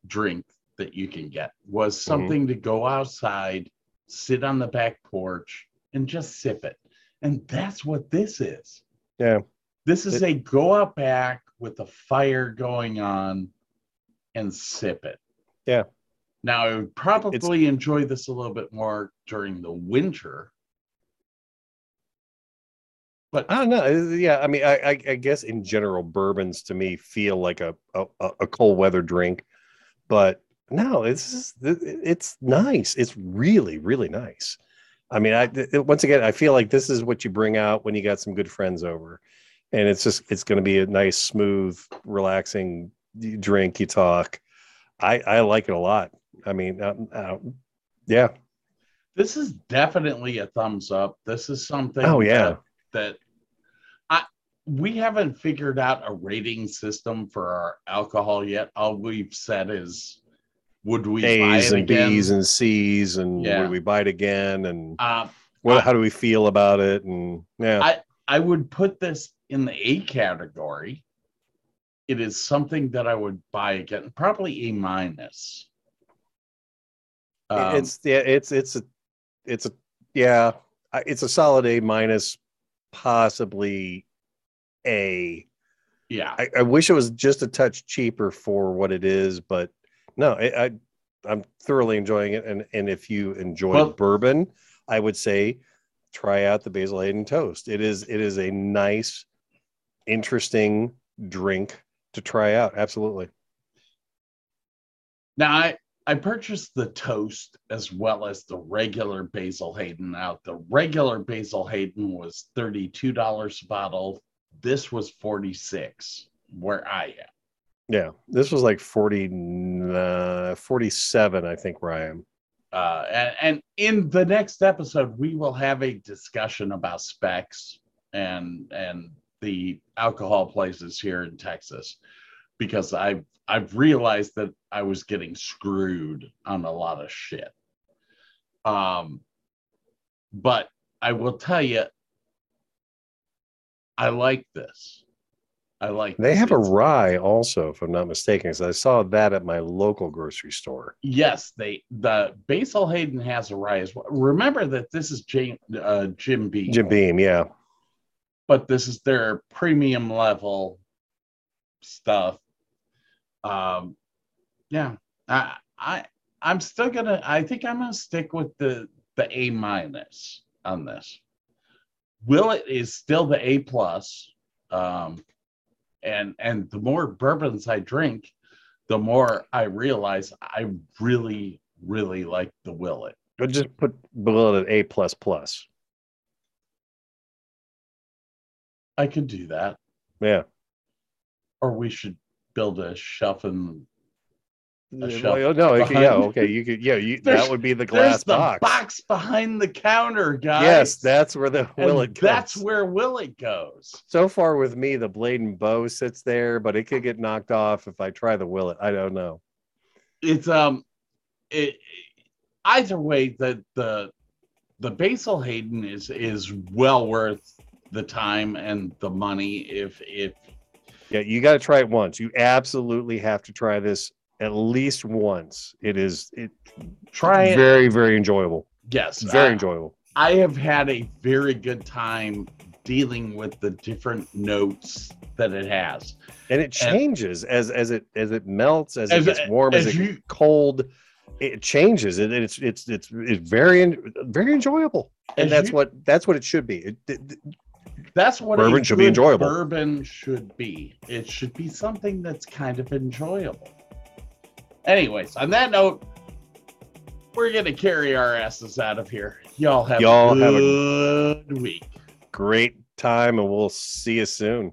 drink that you can get was something to go outside, sit on the back porch, and just sip it. And that's what this is. Yeah. This is a go out back with a fire going on and sip it. Yeah. Now, I would probably enjoy this a little bit more during the winter. But I don't know. Yeah, I mean, I guess in general, bourbons to me feel like a cold weather drink. But no, it's nice. It's really, really nice. I mean, once again, I feel like this is what you bring out when you got some good friends over. And it's going to be a nice, smooth, relaxing drink. You talk. I like it a lot. I mean, yeah. This is definitely a thumbs up. This is something. Oh, yeah. We haven't figured out a rating system for our alcohol yet. All we've said is, would we A's buy it and again? B's and C's, and would we buy it again? And how do we feel about it? And yeah, I would put this in the A category. It is something that I would buy again, probably A-. It's a solid A-. Possibly A. Yeah. I wish it was just a touch cheaper for what it is, but no, I'm thoroughly enjoying it. And if you enjoy bourbon, I would say try out the Basil Hayden Toast. It is a nice, interesting drink to try out. Absolutely. Now I purchased the toast as well as the regular Basil Hayden. Now, the regular Basil Hayden was $32 a bottle. This was $46 where I am. Yeah, this was like 47, I think, where I am. And in the next episode, we will have a discussion about Specs and the alcohol places here in Texas, because I've realized that I was getting screwed on a lot of shit. But I will tell you, I like this. They have a rye also, if I'm not mistaken, because I saw that at my local grocery store. Yes, the Basil Hayden has a rye as well. Remember that this is Jim Beam. Jim Beam, yeah. But this is their premium level stuff. I think I'm gonna stick with the A- on this. Willett is still the A+. And the more bourbons I drink, the more I realize I really, really like the Willett. I'll just put Willett at A++. I could do that. Yeah. Or we should build a shelf and a shelf. That would be the glass box. There's the box behind the counter, guys. Yes, that's where the Willett goes. That's where Willett goes. So far with me, the Blade and Bow sits there, but it could get knocked off if I try the Willett. I don't know. It's either way, the Basil Hayden is well worth the time and the money if. Yeah, you got to try it once. You absolutely have to try this at least once. It is very, very enjoyable. Yes. Very enjoyable. I have had a very good time dealing with the different notes that it has. And it changes as it melts, as it gets warm, as it gets cold. It changes. It's very, very enjoyable. And that's what it should be. That's what bourbon should be enjoyable. Bourbon should be. It should be something that's kind of enjoyable. Anyways, on that note, we're going to carry our asses out of here. Y'all have a good week. Great time, and we'll see you soon.